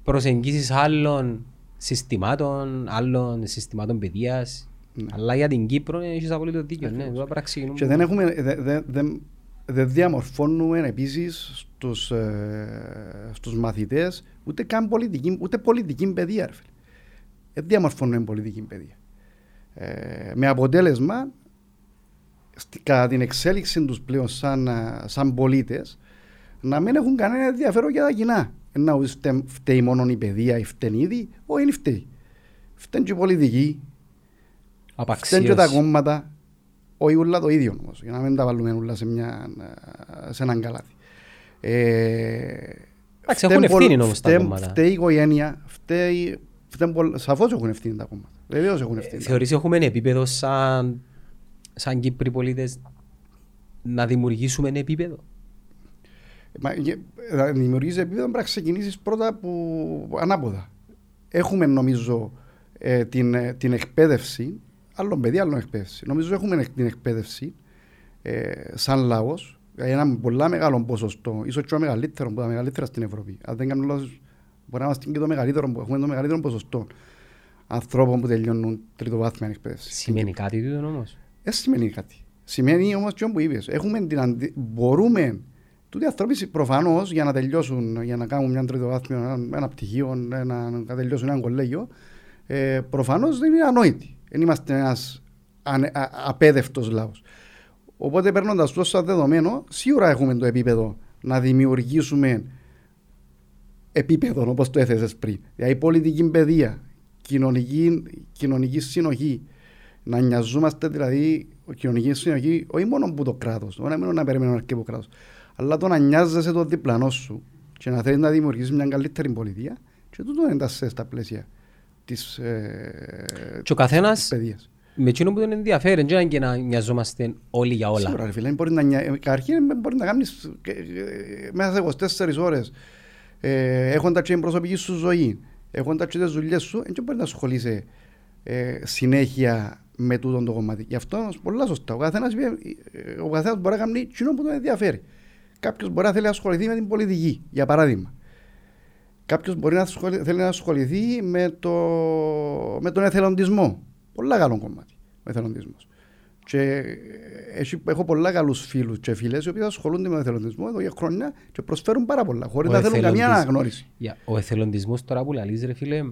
προσεγγίσεις άλλων συστημάτων, άλλων συστημάτων παιδείας, αλλά για την Κύπρο έχεις απολύτως δίκιο. Και δεν διαμορφώνουμε επίσης στους μαθητές ούτε καν πολιτική παιδεία. Δεν διαμορφώνουμε πολιτική παιδεία. Με αποτέλεσμα, κατά την εξέλιξη τους πλέον σαν πολίτες, να μην έχουν κανένα ενδιαφέρον για τα κοινά. Να φταίει μόνο η παιδεία ή φταίνει ήδη, όχι είναι φταίει. Φταίνει και η πολιτική, φταίνει και τα κόμματα, όχι όλα το ίδιο όμως, για να μην τα βάλουμε όλα σε έναν καλάθι. Έχουν ευθύνη όμως τα κόμματα. Φταίει η οικογένεια, σαφώς έχουν ευθύνη τα κόμματα. Βεβαίως έχουν ευθύνη. Θεωρείς έχουμε ένα επίπεδο σαν Κύπροι πολίτες να δημιουργήσουμε ένα επίπεδο? Να δημιουργήσεις επίπεδο πρέπει να ξεκινήσεις πρώτα ανάποδα. Έχουμε νομίζω την εκπαίδευση, άλλον παιδί, άλλον εκπαίδευση. Νομίζω έχουμε την εκπαίδευση σαν λαός, έναν πολύ μεγάλο ποσοστό, ίσως και μεγαλύτερο από τα μεγαλύτερα στην Ευρώπη. Αν δεν κάνουμε λάθος, μπορεί να είμαστε και το μεγαλύτερο ποσοστό ανθρώπων που τελειώνουν τριτοβάθμια εκπαίδευση. Σημαίνει κάτι τούτο όμως? Σημαίνει κάτι. Σημαίνει όμως και όπου είπες. Μπορούμε. Τούτοι οι άνθρωποι προφανώς για να τελειώσουν, για να κάνουν μια τριτοβάθμια, ένα πτυχίο, να τελειώσουν ένα κολέγιο, προφανώς δεν είναι ανόητοι. Δεν είμαστε ένας απέδευτος λαός. Οπότε παίρνοντας το σαν δεδομένο, σίγουρα έχουμε το επίπεδο να δημιουργήσουμε επίπεδο όπως το έθεσες πριν. Δηλαδή πολιτική παιδεία, κοινωνική συνοχή. Να νοιαζόμαστε δηλαδή κοινωνική συνοχή όχι μόνο από το κράτος, όχι μόνο να περιμένουμε αρκετό από το κράτος. Αλλά το να νοιάζεσαι το διπλανό σου και να θέλεις να δημιουργήσεις μια καλύτερη πολιτεία και τούτο εντάσσεσαι στα πλαίσια της παιδείας. Και ο καθένας με εκείνο που τον ενδιαφέρει και να νοιαζόμαστε όλοι για όλα. Σίγουρα ρε φίλε, καταρχήν μπορεί να κάνεις μέσα σε 24 ώρες έχοντας και την προσωπική σου ζωή, έχοντας και τις δουλειές σου, και μπορεί να ασχολείσαι συνέχεια με τούτο το κομμάτι. Γι' αυτό είναι πολύ σωστά. Ο καθένας μπορεί να κάνει εκείνο που τον ενδιαφέρει. Κάποιος μπορεί να θέλει να ασχοληθεί με την πολιτική, για παράδειγμα. Κάποιος μπορεί να θέλει να ασχοληθεί με τον εθελοντισμό. Πολλά καλό κομμάτι ο εθελοντισμός. Και έχω πολλά καλούς φίλους και φίλες οι οποίοι ασχολούνται με τον εθελοντισμό εδώ για χρόνια και προσφέρουν πάρα πολλά, χωρίς να θέλουν καμία αναγνώριση. Ο εθελοντισμός τώρα που λαλείς, ρε φίλε,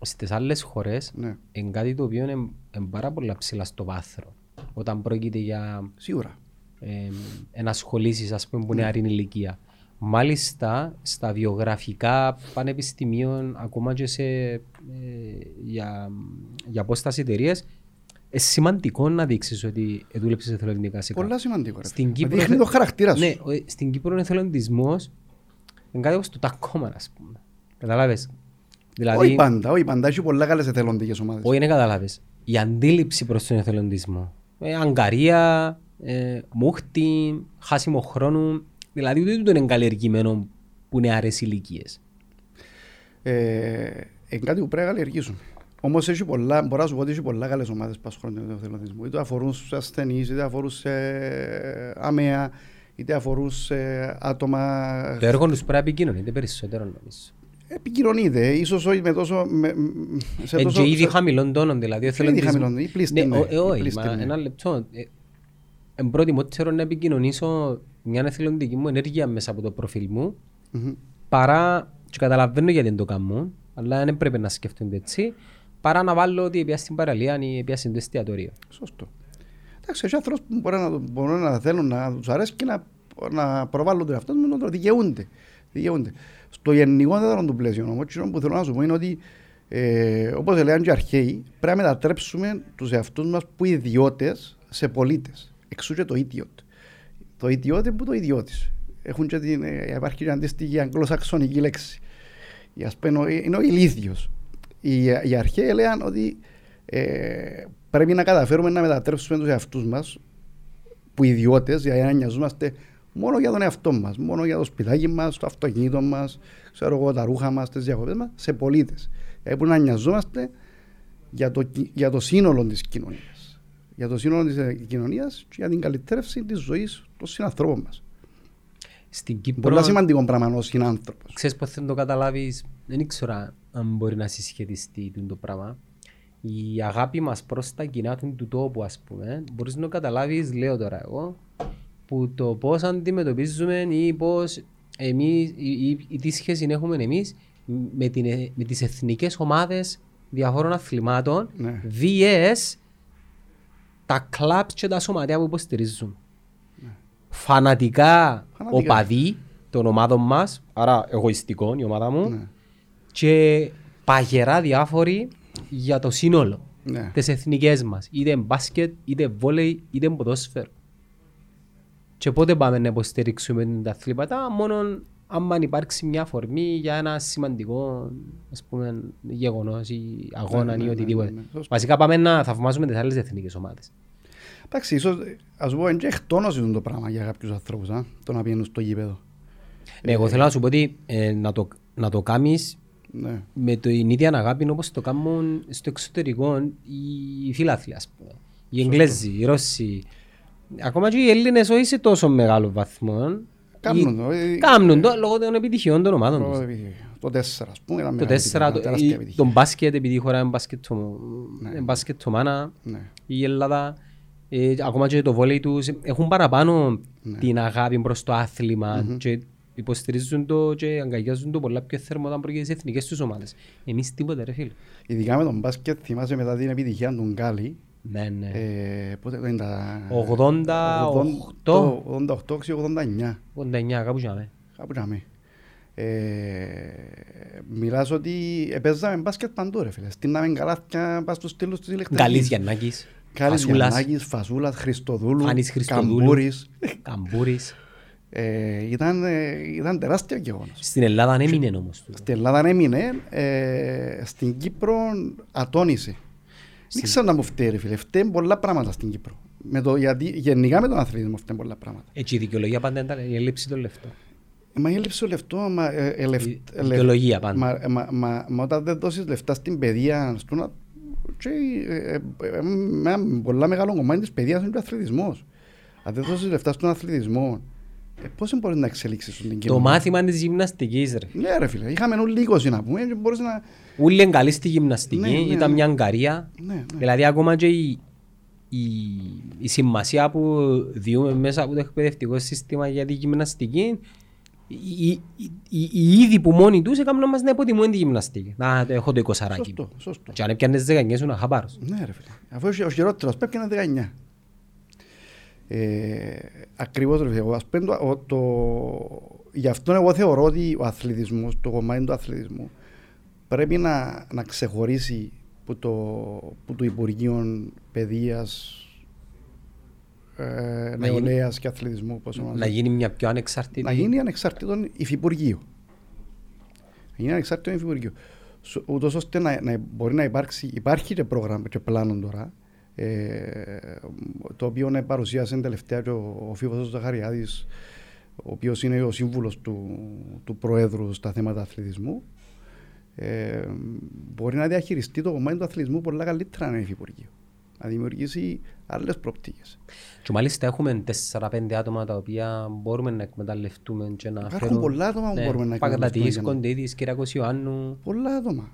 στις άλλες χώρες είναι κάτι το οποίο είναι πάρα πολλά ψηλά στο βάθρο. Όταν πρόκειται για. Σίγουρα. Ενασχολήσεις, ας πούμε, που είναι νεαρή ηλικία. Μάλιστα, στα βιογραφικά πανεπιστημίων, ακόμα και για απόσταση εταιρείες, είναι σημαντικό να δείξεις ότι δούλεψες εθελοντικά σε κάτι. Πολλά σημαντικό. Δείχνει το χαρακτήρα σου. Ναι, στην Κύπρο ο εθελοντισμός είναι κάτι όπως το τακόμαν, ας πούμε. Καταλάβες. Δηλαδή, όχι πάντα, έχει πολλά καλές εθελοντικές ομάδες. Όχι, είναι καταλάβεις. Η αντίληψη προς τον εθελοντισμό. Αγκαρία, μούχτη, χάσιμο χρόνο. Δηλαδή ούτε τούτο είναι καλλιεργημένο που είναι αρές ηλικίες. Είναι κάτι που πρέπει να καλλιεργήσουμε. Όμως μπορώ να σου πω ότι έχει πολλά καλές ομάδες που ασχολούνται με τον εθελοντισμό. Είτε αφορούν στους ασθενείς, είτε αφορούν σε αμαία, είτε αφορούν σε άτομα. Το έργο τους πρέπει να επικοινωνείται περισσότερο, νομίζω. Επικοινωνείται, ίσως όχι με τόσο. Και ήδη χαμηλών τόνων, δηλαδή. Ήδη χαμηλών τόνων, ή πλήστημε. Όχι, ένα λεπτό. Εν προτιμότερο να επικοινωνήσω μια εθελοντική μου ενέργεια μέσα από το προφίλ μου, παρά. Και καταλαβαίνω γιατί δεν το κάνω, αλλά δεν πρέπει να σκέφτονται έτσι, παρά να βάλω ότι πια στην παραλία ή πια στο εστιατόριο. Σωστό. Εντάξει, οι άνθρωποι μπορούν να θέλουν να του αρέσει και να προβάλλουν τον εαυτό του, να δικαιούνται. Στο γενικότερο του πλαίσιο, όμως, το που θέλω να σου πω είναι ότι, όπως λέγανε και οι αρχαίοι, πρέπει να μετατρέψουμε τους εαυτούς μας που ιδιώτες σε πολίτες. Εξού και το ιδιώτη. Το ιδιώτη που το ιδιώτησε. Υπάρχει και αντίστοιχη αγγλοσαξονική λέξη. Είναι ο ηλίθιος. Οι αρχαίοι λέγαν ότι πρέπει να καταφέρουμε να μετατρέψουμε τους εαυτούς μας που ιδιώτες, για να νοιαζόμαστε μόνο για τον εαυτό μας, μόνο για το σπιτάκι μας, το αυτοκίνητο μας, τα ρούχα μας, τις διακοπές μας, σε πολίτες. Δηλαδή που να νοιαζόμαστε για το σύνολο της κοινωνίας. Για το σύνολο της κοινωνίας και για την καλυτέρευση της ζωής των συνανθρώπων μας. Στην Κύπρο. Πολλά σημαντικό πράγμα ο συνάνθρωπος. Ξέρεις πως δεν το καταλάβεις, δεν ήξερα αν μπορεί να συσχετιστεί το πράγμα. Η αγάπη μας προς τα κοινά του τόπου, ας πούμε, μπορείς να το καταλάβεις, λέω τώρα εγώ, που το πώς αντιμετωπίζουμε ή πώς εμείς, ή τι σχέση έχουμε εμείς με τις εθνικές ομάδες διαφόρων αθλημάτων, ναι. VS τα κλαμπ και τα σωματεία που υποστηρίζουν. Φανατικά οπαδοί των ομάδων μας, άρα εγωιστικό η ομάδα μου, ναι. Και παγερά διάφοροι για το σύνολο, ναι. Τις εθνικές μας, είτε μπάσκετ, είτε βόλεϊ, είτε ποδόσφαιρο. Και πότε πάμε να υποστηρίξουμε τα αθλήματα, μόνο αν υπάρξει μια αφορμή για ένα σημαντικό, ας πούμε, γεγονός ή αγώνα, ναι, ή οτιδήποτε. Ναι. Βασικά πάμε να θαυμάζουμε τις άλλες εθνικές ομάδες. Εντάξει, ίσως, ας πω, είναι και εκτόνωση το πράγμα για κάποιους ανθρώπους, το να πηγαίνουν στο γήπεδο. Ναι, εγώ θέλω να σου πω ότι να το κάνεις, ναι, με την ίδια αγάπη όπως το κάνουν στο εξωτερικό οι φιλάθλοι, ας πούμε. Οι Εγγλέζοι, οι Ρώσοι, ακόμα και οι Έλληνες, όχι σε τόσο μεγάλο βαθμό. Κάμνουν το, λόγω των επιτυχιών των ομάδων τους. Το 4, ας πούμε, ήταν μεγάλη επιτυχία. Το 4, τον μπάσκετ, επειδή η χώρα είναι μπάσκετομάνα, η Ελλάδα. Ακόμα και το βόλεϊ τους έχουν παραπάνω, ναι, την αγάπη προς το άθλημα, mm-hmm, και υποστηρίζουν το και αγκαλιάζουν το πολλά πιο θέρμα όταν πρόκειται στις εθνικές τους ομάδες. Εμείς τίποτα, ρε φίλε. Ειδικά με τον μπάσκετ, θυμάσαι μετά την επιτυχία του Γκάλι. Ναι, ναι. Πότε ήταν τα 88 ή 89. 89, κάπου για μέ. Μιλάς ότι παίζαμε μπάσκετ παντού, ρε φίλε. Στείναμε καλάθια, πας στους τέλους της ηλεκτρικής. Γκαλής Γιαννάκης. Κάλης Γιαννάκης, Φασούλας, Χριστοδούλου, Καμπούρης. Ήταν τεράστιο γεγονός. Στην Ελλάδα έμεινε όμως. Στην Ελλάδα έμεινε, στην Κύπρο ατώνησε. Δεν ξέρω να μου φταίει, φίλε. Φταίουν πολλά πράγματα στην Κύπρο. Γιατί γενικά με τον αθλητισμό φταίουν πολλά πράγματα. Έτσι η δικαιολογία πάντα ήταν η έλλειψη των λεφτών. Μα η έλλειψη των λεφτών, δικαιολογία πάντα. Μα όταν δεν δώσεις λεφτά στην παιδεία, και με ένα πολύ μεγάλο κομμάτι της παιδείας είναι ο αθλητισμός. Αν δεν δώσεις λεφτά στον αθλητισμό, πώς μπορείς να εξελίξεις την κοινωνία. Το μάθημα της γυμναστικής, ρε. Ναι, ρε φίλε. Είχαμε λίγος να πούμε. Ούλοι είναι καλοί στη γυμναστική, ναι, ναι, ήταν μια αγκαρία. Ναι, ναι. Δηλαδή, ακόμα και η σημασία που διούμε μέσα από το εκπαιδευτικό σύστημα για τη γυμναστική. Οι ίδιοι που μόνοι τους έκαναν μας να υποτιμούν τη γυμναστική. Να έχω το 20ράκι. Σωστό. Και αν έπιανες 19 σου να χαπάρος. Ναι ρε φίλε. Αφού ο χειρότερος πέπιανε 19. Ακριβώς ρε φίλε. Γι' αυτό εγώ θεωρώ ότι ο αθλητισμός, το κομμάτι του αθλητισμού πρέπει να ξεχωρίσει που το Υπουργείο Παιδείας, νεολαίας και αθλητισμού. Να γίνει μια πιο ανεξαρτητή. Να γίνει ανεξαρτητό υφυπουργείο. ούτως ώστε να μπορεί να υπάρξει, υπάρχει και πρόγραμμα και πλάνο τώρα, το οποίο παρουσίασε τελευταία και ο Φίβος Ζαχαριάδης, ο οποίος είναι ο σύμβουλος του Προέδρου στα θέματα αθλητισμού, μπορεί να διαχειριστεί το κομμάτι του αθλητισμού πολλά καλύτερα να είναι υφυπουργείο, να δημιουργήσει άλλες προοπτικές. Και μάλιστα έχουμε 4-5 άτομα τα οποία μπορούμε να εκμεταλλευτούμε και να φέρουν. Υπάρχουν πολλά άτομα που μπορούμε να εκμεταλλευτούμε. Παγκλατής, Κοντίδης, Κυριακός Ιωάννου. Πολλά άτομα.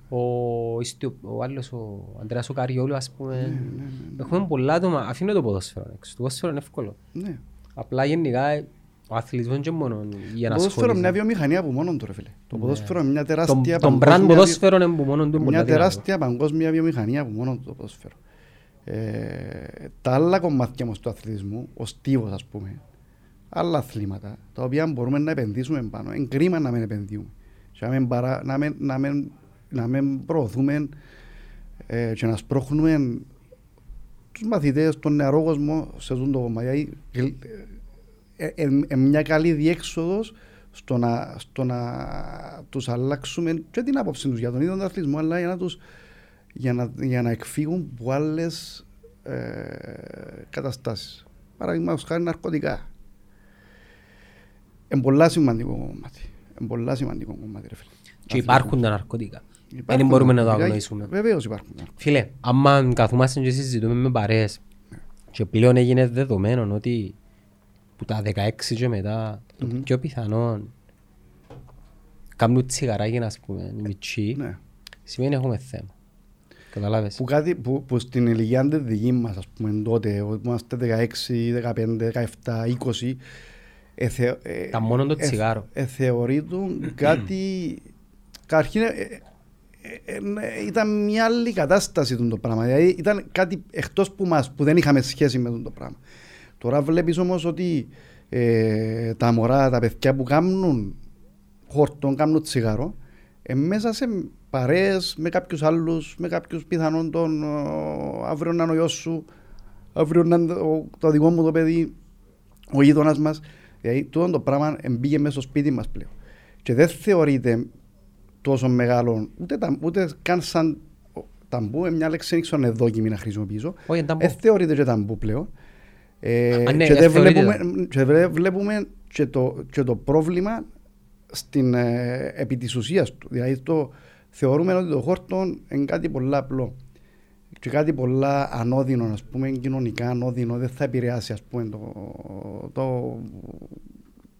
Ο άλλος, ο Αντρέας ο Καριόλου, ας πούμε. Ναι. Έχουμε πολλά άτομα. Αφήνω το ποδόσφαιρο. Το ποδόσφαιρο είναι εύκολο. Ναι. Απλά γενικά ο αθλητισμός είναι μόνο για να ασχοληθεί. Το ποδόσφαιρο είναι μια βιομηχανία που μόνον του, ρε φίλε. Το ποδόσφαιρο είναι μια τεράστια παγκόσμια βιομηχανία που μόνον το ποδόσφαιρο. Τα άλλα κομμάτια μας του αθλητισμού, ο στίβος ας πούμε, άλλα αθλήματα τα οποία μπορούμε να επενδύσουμε πάνω, είναι κρίμα να μην επενδύουμε και να μην προωθούμε και να σπρώχνουμε τους μαθητές, τον νεαρό κόσμο σε αυτό το κομμάτι. Μια καλή διέξοδος στο να τους αλλάξουμε και την άποψη τους για τον ίδιο τον αθλητισμό, αλλά για να τους για να εκφύγουν από άλλες καταστάσεις. Παραδείγματος χάρη ναρκωτικά. Είναι πολλά σημαντικό κομμάτι. Ρε φίλε. Και υπάρχουν τα ναρκωτικά. Δεν μπορούμε να το αγνοήσουμε. Βεβαίως υπάρχουν. Φίλε, άμα καθόμαστε και συζητούμε με παρέες και πλέον έγινε δεδομένο ότι που τα 16 και μετά το πιο πιθανόν κάνουν τσιγαράκια, ας πούμε, μητσί, σημαίνει έχουμε θέμα. Που στην ηλικία δική μας, ας πούμε, τότε, όταν είμαστε 16, 15, 17, 20, τα μόνο το τσιγάρο. Θεωρείτουν κάτι. Καταρχήν, ήταν μια άλλη κατάσταση το πράγμα. Δηλαδή, ήταν κάτι εκτός που μας, που δεν είχαμε σχέση με το πράγμα. Τώρα βλέπεις όμως ότι τα μωρά, τα παιδιά που κάνουν χορτών, κάνουν τσιγάρο, μέσα σε παρέες, με κάποιους άλλους, με κάποιους πιθανόν τον αύριο να είναι ο γιος σου, αύριο να είναι το δικό μου το παιδί, ο γείτονας μας. Δηλαδή τούτο το πράγμα μπήκε μέσα στο σπίτι μας πλέον. Και δεν θεωρείται τόσο μεγάλο, ούτε καν σαν ταμπού, μια λέξη είναι ξενοδόκιμη να χρησιμοποιήσω. Δεν θεωρείται και ταμπού πλέον. Και βλέπουμε και το πρόβλημα επί της ουσίας του. Δηλαδή θεωρούμε ότι το χόρτο είναι κάτι πολύ απλό και κάτι πολύ ανώδυνο, ας πούμε, κοινωνικά ανώδυνο, δεν θα επηρεάσει, ας πούμε,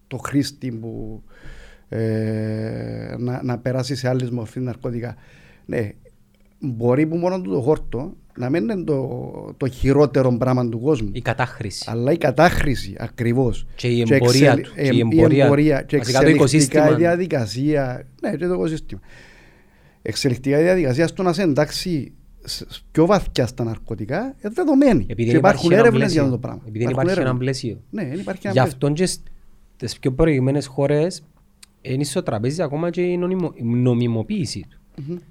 το χρήστη που να περάσει σε άλλες μορφές ναρκωτικά. Ναι, μπορεί που μόνο το χόρτο να μην είναι το χειρότερο πράγμα του κόσμου. Η κατάχρηση. Αλλά η κατάχρηση ακριβώς. Και η εμπορία. Και εξελιχτικά η διαδικασία. Ναι, και το οικοσύστημα. Εξελιχτικά η διαδικασία στο να σε εντάξει πιο βαθιά στα ναρκωτικά είναι δεδομένη. Επειδή και υπάρχουν έρευνες για αυτό το πράγμα. Επειδή υπάρχει ένα πλαίσιο. Ναι, υπάρχει ένα πλαίσιο. Γι' αυτό και στις πιο προηγμένες χώρες είναι στο τραπέζι ακόμα και η νομιμοποίηση του.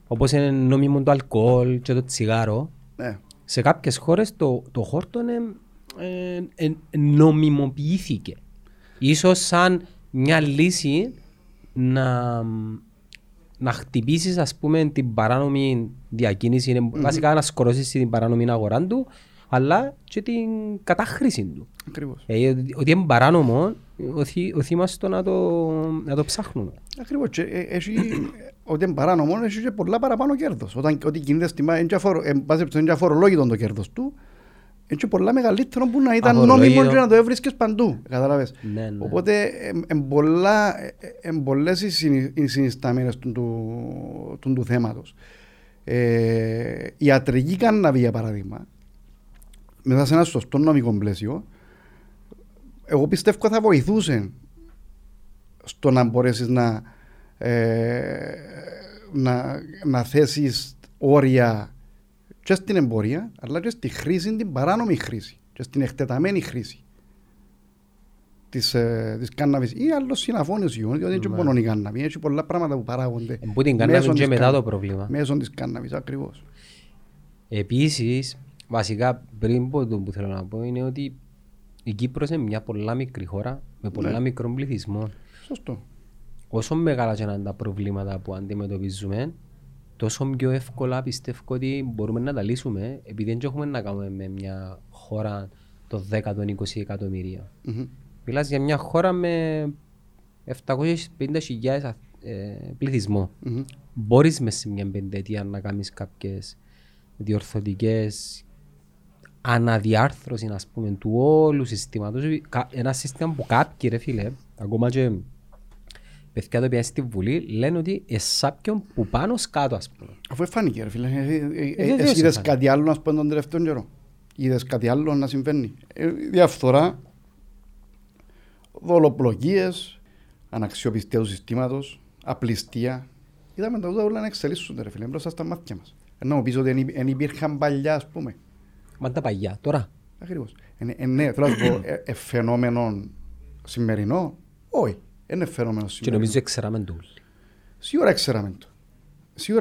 Όπως είναι νόμιμο το αλκοόλ και το τσιγάρο. Σε κάποιες χώρες το χόρτο νομιμοποιήθηκε. Ίσως σαν μια λύση να χτυπήσεις, ας πούμε, την παράνομη διακίνηση, βασικά να σκορώσεις την παράνομη αγορά του, αλλά και την κατάχρηση του. Ακριβώς. Ότι είναι παράνομο, οθήμαστε να το ψάχνουμε. Ακριβώς. Ότι είναι παράνομο, έχει και πολλά παραπάνω κέρδος. Ότι κινείται στιμά, είναι αφορολόγητο το κέρδος του, είναι πολλά μεγαλύτερο που να ήταν νόμιμο και να το έβρισκες παντού. Καταλάβες. Ναι. Οπότε, πολλές οι συνισταμένες του θέματος. Η ιατρική κάναβη, για παράδειγμα, μέσα σε ένα σωστό νομικό πλαίσιο, εγώ πιστεύω θα βοηθούσε στο να μπορέσεις να θέσεις όρια και στην εμπορία, αλλά και στη χρήση, την παράνομη χρήση και στην εκτεταμένη χρήση της κάναβης ή άλλων συναφών ιών, διότι είναι μόνο η κάναβη, έχει πολλά πράγματα που παράγονται που την κάναβη και μετά το πρόβλημα μέσω της κάναβης, ακριβώς. Επίσης, βασικά πριν πω το που θέλω να πω είναι ότι η Κύπρος είναι μια πολλά μικρή χώρα με πολλά μικρό πληθυσμό. Σωστό. Όσο μεγάλα και να είναι τα προβλήματα που αντιμετωπίζουμε, τόσο πιο εύκολα πιστεύω ότι μπορούμε να τα λύσουμε, επειδή δεν έχουμε να κάνουμε με μια χώρα των 10-20 εκατομμύρια. Mm-hmm. Μιλάς για μια χώρα με 750.000 πληθυσμό. Mm-hmm. Μπορείς μέσα σε μια πενταετία να κάνεις κάποιες διορθωτικές αναδιάρθρωση, ας πούμε, του όλου συστήματος. Ένα σύστημα που κάποιοι, ρε φίλε, ακόμα και παιδιά τα οποία στη Βουλή λένε ότι εσάπιον που πάνω σκάτω, ας πούμε. Αφού εφάνηκε, ρε φίλε, εσύ είδες κάτι άλλο να σου πω τον τελευταίο καιρό. Είδες κάτι άλλο να συμβαίνει. Διαφθορά, δολοπλοκίες, αναξιοπιστία του συστήματος, απληστία. Είδαμε τα όλα να εξελίσσονται, ρε φίλε, μπροστά στα μάτια μας. Να μου πεις ότι δεν υπήρχαν παλιά, ας πούμε. Μα τα παλιά, τώρα. Ακριβώς. Ναι, θέλω να σου πω, φαινόμενο σημερινό, όχι. Είναι φαινόμενο σημερινό. Και νομίζω εξεράμε το όλοι. Σίγουρα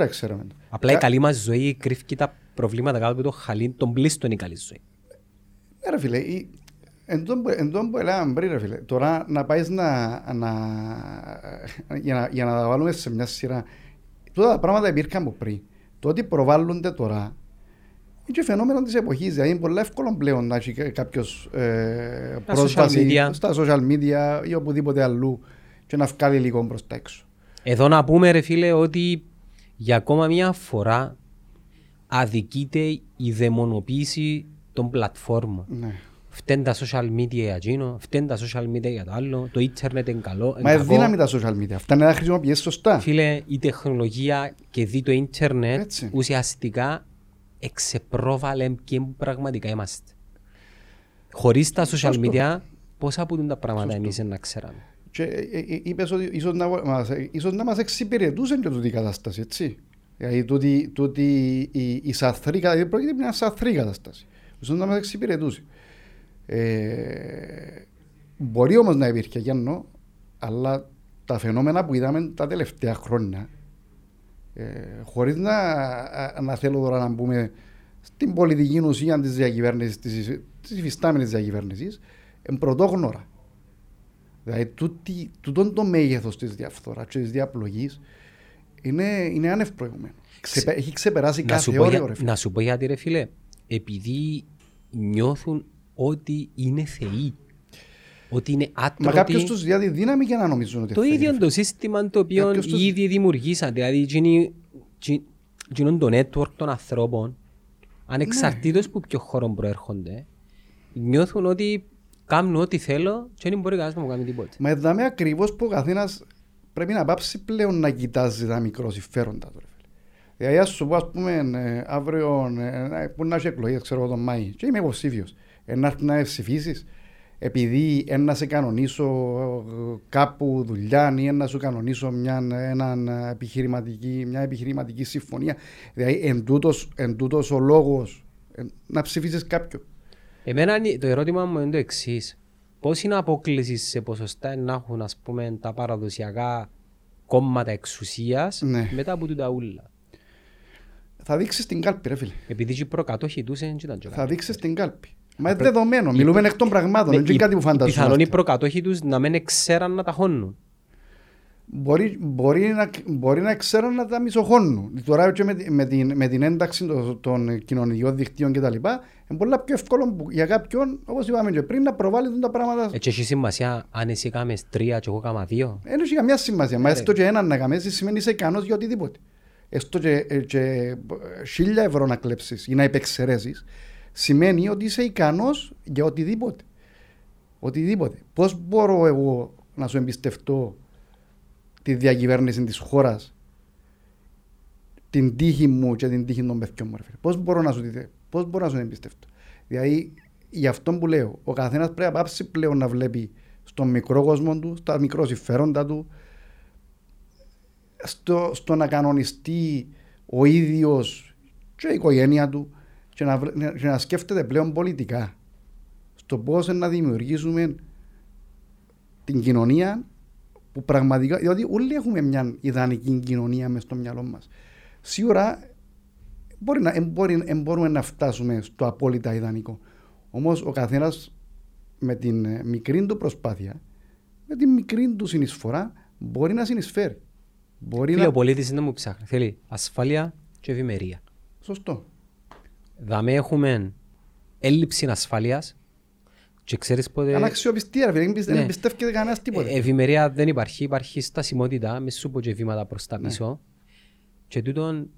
εξεράμε το. Απλά η καλή μας ζωή κρύφηκε τα προβλήματα κάτω από το χαλί, τον πλήστον η καλή ζωή. Ναι ρε φίλε, εν τόν που έλεγαν πριν ρε φίλε, τώρα να πάεις για να τα βάλουμε σε μια σειρά, τώρα τα πράγματα υπήρχαν από πριν. Το ότι προβάλλονται τώρα, είναι και φαινόμενο της εποχής, δηλαδή είναι πολύ εύκολο πλέον να έχει κάποιος πρόσβαση στα social media ή οπουδήποτε αλλού και να βγάλει λίγο προς τα έξω. Εδώ να πούμε ρε φίλε ότι για ακόμα μια φορά αδικείται η δαιμονοποίηση των πλατφόρμων. Ναι. Φταίνουν τα social media για εκείνο, φταίνουν τα social media για το άλλο, το ίντερνετ είναι καλό. Μα είναι δύναμη τα social media, αυτά είναι να χρησιμοποιήσεις σωστά. Φίλε, η τεχνολογία και δει το ίντερνετ ουσιαστικά εξεπρόβαλε ποιοι πραγματικά είμαστε. Χωρίς τα social media, πόσα από τα πράγματα εμείς να ξέραμε. Και είπες ότι ίσως να μας εξυπηρετούσε και τούτη η κατάσταση, έτσι. Δηλαδή η σαθρή κατάσταση, πρόκειται μια σαθρή κατάσταση. Ίσως να μας εξυπηρετούσε. Μπορεί όμως να υπήρχε και ενώ, αλλά τα φαινόμενα που είδαμε τα τελευταία χρόνια, χωρίς να θέλω τώρα να μπούμε στην πολιτική ουσία της διακυβέρνησης, της υφιστάμενης διακυβέρνησης, πρωτόγνωρα. Δηλαδή, τούτο το μέγεθος της διαφθοράς και της διαπλογής είναι άνευ προηγουμένου. Έχει ξεπεράσει κάθε όριο, ρε φίλε. Να σου πω γιατί, ρε φίλε, επειδή νιώθουν ότι είναι θεοί. Ότι είναι άτρωτοι. Μα κάποιος τους διάδει δύναμη για να νομίζουν ότι το θέλει, ίδιο το σύστημα το οποίο ήδη δημιουργήσαν. Δηλαδή, γίνονται το network των ανθρώπων, ανεξαρτήτως που ποιο χώρο προέρχονται, νιώθουν ότι κάνουν ό,τι θέλω και δεν μπορεί κανένας να μου κάνει τίποτα. Μα είδαμε ακριβώς που ο καθένας πρέπει να πάψει πλέον να κοιτάζει τα μικροσυμφέροντα. Δηλαδή, ας σου πω, ας πούμε, αύριο που να έχει εκλογές, ξέρω τον Μάη, και είμαι υποψήφιος, να ψηφίσεις. Επειδή να σε κανονίσω κάπου δουλειά ή να σου κανονίσω μια επιχειρηματική συμφωνία. Δηλαδή εν τούτος ο λόγος να ψηφίσεις κάποιον. Εμένα το ερώτημα μου είναι το εξής. Πώς είναι απόκληση σε ποσοστά να έχουν, ας πούμε, τα παραδοσιακά κόμματα εξουσίας, ναι, μετά από τα ούλα. Θα δείξεις την κάλπη ρε φίλε. Επειδή και προκατόχοι τους δεν ήταν και κάλπη. Θα δείξεις την κάλπη. Μα είναι δεδομένο, μιλούμε εκ των πραγμάτων, δεν είναι κάτι που φανταζόμαστε. Πιθανόν οι προκατόχοι τους να μην ξέραν να τα χώνουν. Μπορεί να ξέραν να τα μισοχώνουν. Τώρα και με την ένταξη των κοινωνικών δικτύων κτλ. Είναι πολύ πιο εύκολο για κάποιον, όπως είπαμε και πριν, να προβάλλουν τα πράγματα. Έτσι έχει σημασία αν εσύ έκαμες 3 και εγώ κάμα 2. Δεν έχει καμιά σημασία. Μα έστω και έναν να έκαμες σημαίνει είσαι ικανός για οτιδήποτε. Έστω και 1.000 ευρώ να κλέψεις ή να υπεξαιρέσεις. Σημαίνει ότι είσαι ικανός για οτιδήποτε. Οτιδήποτε. Πώς μπορώ εγώ να σου εμπιστευτώ τη διακυβέρνηση της χώρας, την τύχη μου και την τύχη των παιδιών μου. Πώς μπορώ να σου εμπιστευτώ. Δηλαδή, γι' αυτό που λέω, ο καθένας πρέπει να πάψει πλέον να βλέπει στον μικρό κόσμο του, στα μικρό συμφέροντα του, στο να κανονιστεί ο ίδιος και η οικογένεια του, και να σκέφτεται πλέον πολιτικά στο πώς να δημιουργήσουμε την κοινωνία που πραγματικά, διότι όλοι έχουμε μια ιδανική κοινωνία μες στο μυαλό μας. Σίγουρα μπορούμε να φτάσουμε στο απόλυτα ιδανικό. Όμως ο καθένας με την μικρή του προσπάθεια, με την μικρή του συνεισφορά μπορεί να συνεισφέρει. Φίλε, ο πολίτης να μου ψάχνει. Θέλει ασφάλεια και ευημερία. Σωστό. Δαμε έχουμε έλλειψη ασφάλειας και ξέρεις πότε... Αναξιοπιστία, δεν εμπιστεύεται κανένας τίποτε. Ευημερία δεν υπάρχει, υπάρχει στασιμότητα, με σου πω και βήματα προς τα πίσω. Ναι. Και τούτον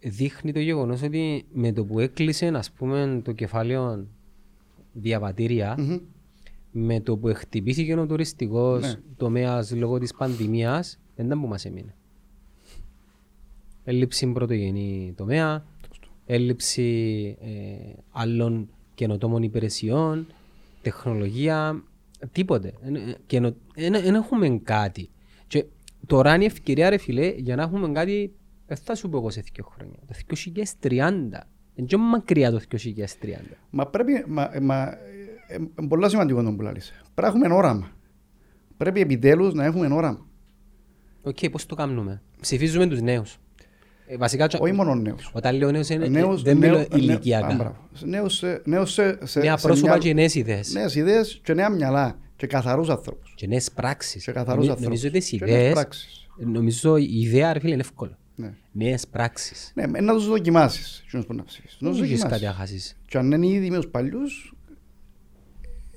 δείχνει το γεγονός ότι με το που έκλεισε, ας πούμε, το κεφάλαιο διαβατήρια, mm-hmm. με το που χτυπήθηκε ο τουριστικός ναι. τομέας λόγω της πανδημίας, δεν ήταν που μας έμεινε. Έλλειψη πρωτογενή τομέα, έλλειψη άλλων καινοτόμων υπηρεσιών, τεχνολογία, τίποτε. Δεν έχουμε κάτι. Και τώρα είναι η ευκαιρία, ρε φίλε, για να έχουμε κάτι, δεν θα σου πω εγώ σε 2 χρόνια, το 2030. Δεν είναι μακριά το 2030. Μα πρέπει, πολλά σημαντικό τον που λάλησε. Πρέπει να έχουμε όραμα. Πρέπει επιτέλους να έχουμε όραμα. Οκ, πώς το κάνουμε. Ψηφίζουμε τους νέους. Βασικά, όχι μόνο νέους. Όταν λέω νέους, δεν μιλώ ηλικιακά. Νέους σε νέα πρόσωπα και νέες ιδέες. Νέες ιδέες και νέα μυαλά και καθαρούς ανθρώπους. Και νέες πράξεις. Νομίζω ότι οι ιδέες, νομίζω η ιδέα, ρε φίλε, είναι εύκολο. Νέες πράξεις. Ναι, να τους δοκιμάσεις. Να τους δοκιμάσεις. Και αν είναι ήδη με τους παλιούς,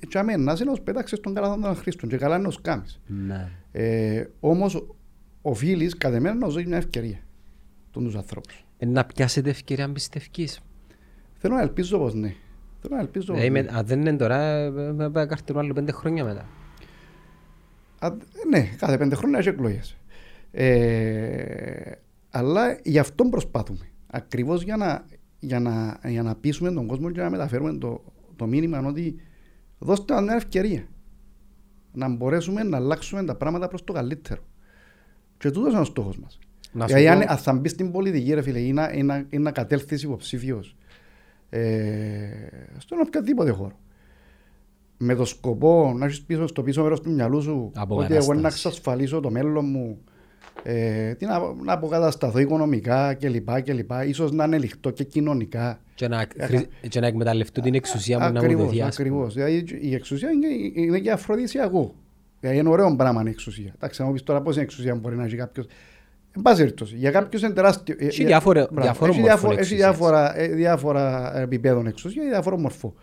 και αμένα, να τους πέταξες τον καλά τον Χρήστον και καλά να τους κάνεις. Όμως οφείλεις κατ' εμένα να τους δώσεις μια ευκαιρία. Να πιάσετε ευκαιρία αν πιστεύεις. Θέλω να ελπίζω πως ναι. Αν δεν είναι τώρα, θα καρτούν άλλο 5 χρόνια μετά. Ναι, κάθε 5 χρόνια έχει εκλογές. Αλλά γι' αυτό προσπαθούμε. Ακριβώς για να πείσουμε τον κόσμο και να μεταφέρουμε το μήνυμα ότι δώστε μας μια ευκαιρία. Να μπορέσουμε να αλλάξουμε τα πράγματα προς το καλύτερο. Και τούτος είναι ο στόχος μας. Γιατί αν θα μπει στην πολιτική, ρε φίλε, είναι να κατέλθεις υποψήφιος στον οποιαδήποτε χώρο. Με το σκοπό να έχεις πίσω, στο πίσω μέρος του μυαλού σου ότι εγώ να εξασφαλίσω το μέλλον μου, να αποκατασταθώ οικονομικά κλπ. Ίσως να είναι λιχτό και κοινωνικά. Και να εκμεταλλευτούν την εξουσία μου να μου δοθεί. Ακριβώς. Δηλαδή η εξουσία είναι και αφροδισιακό. Δηλαδή είναι ωραίο πράγμα η εξουσία. Εντάξει, να μου πεις τώρα πώς είναι εξουσία μπορεί να έχει κάποιος. Εν πάση περιπτώσει, για κάποιους είναι τεράστιο. Έχει διάφορα επίπεδων εξουσία ή διάφορο μορφό.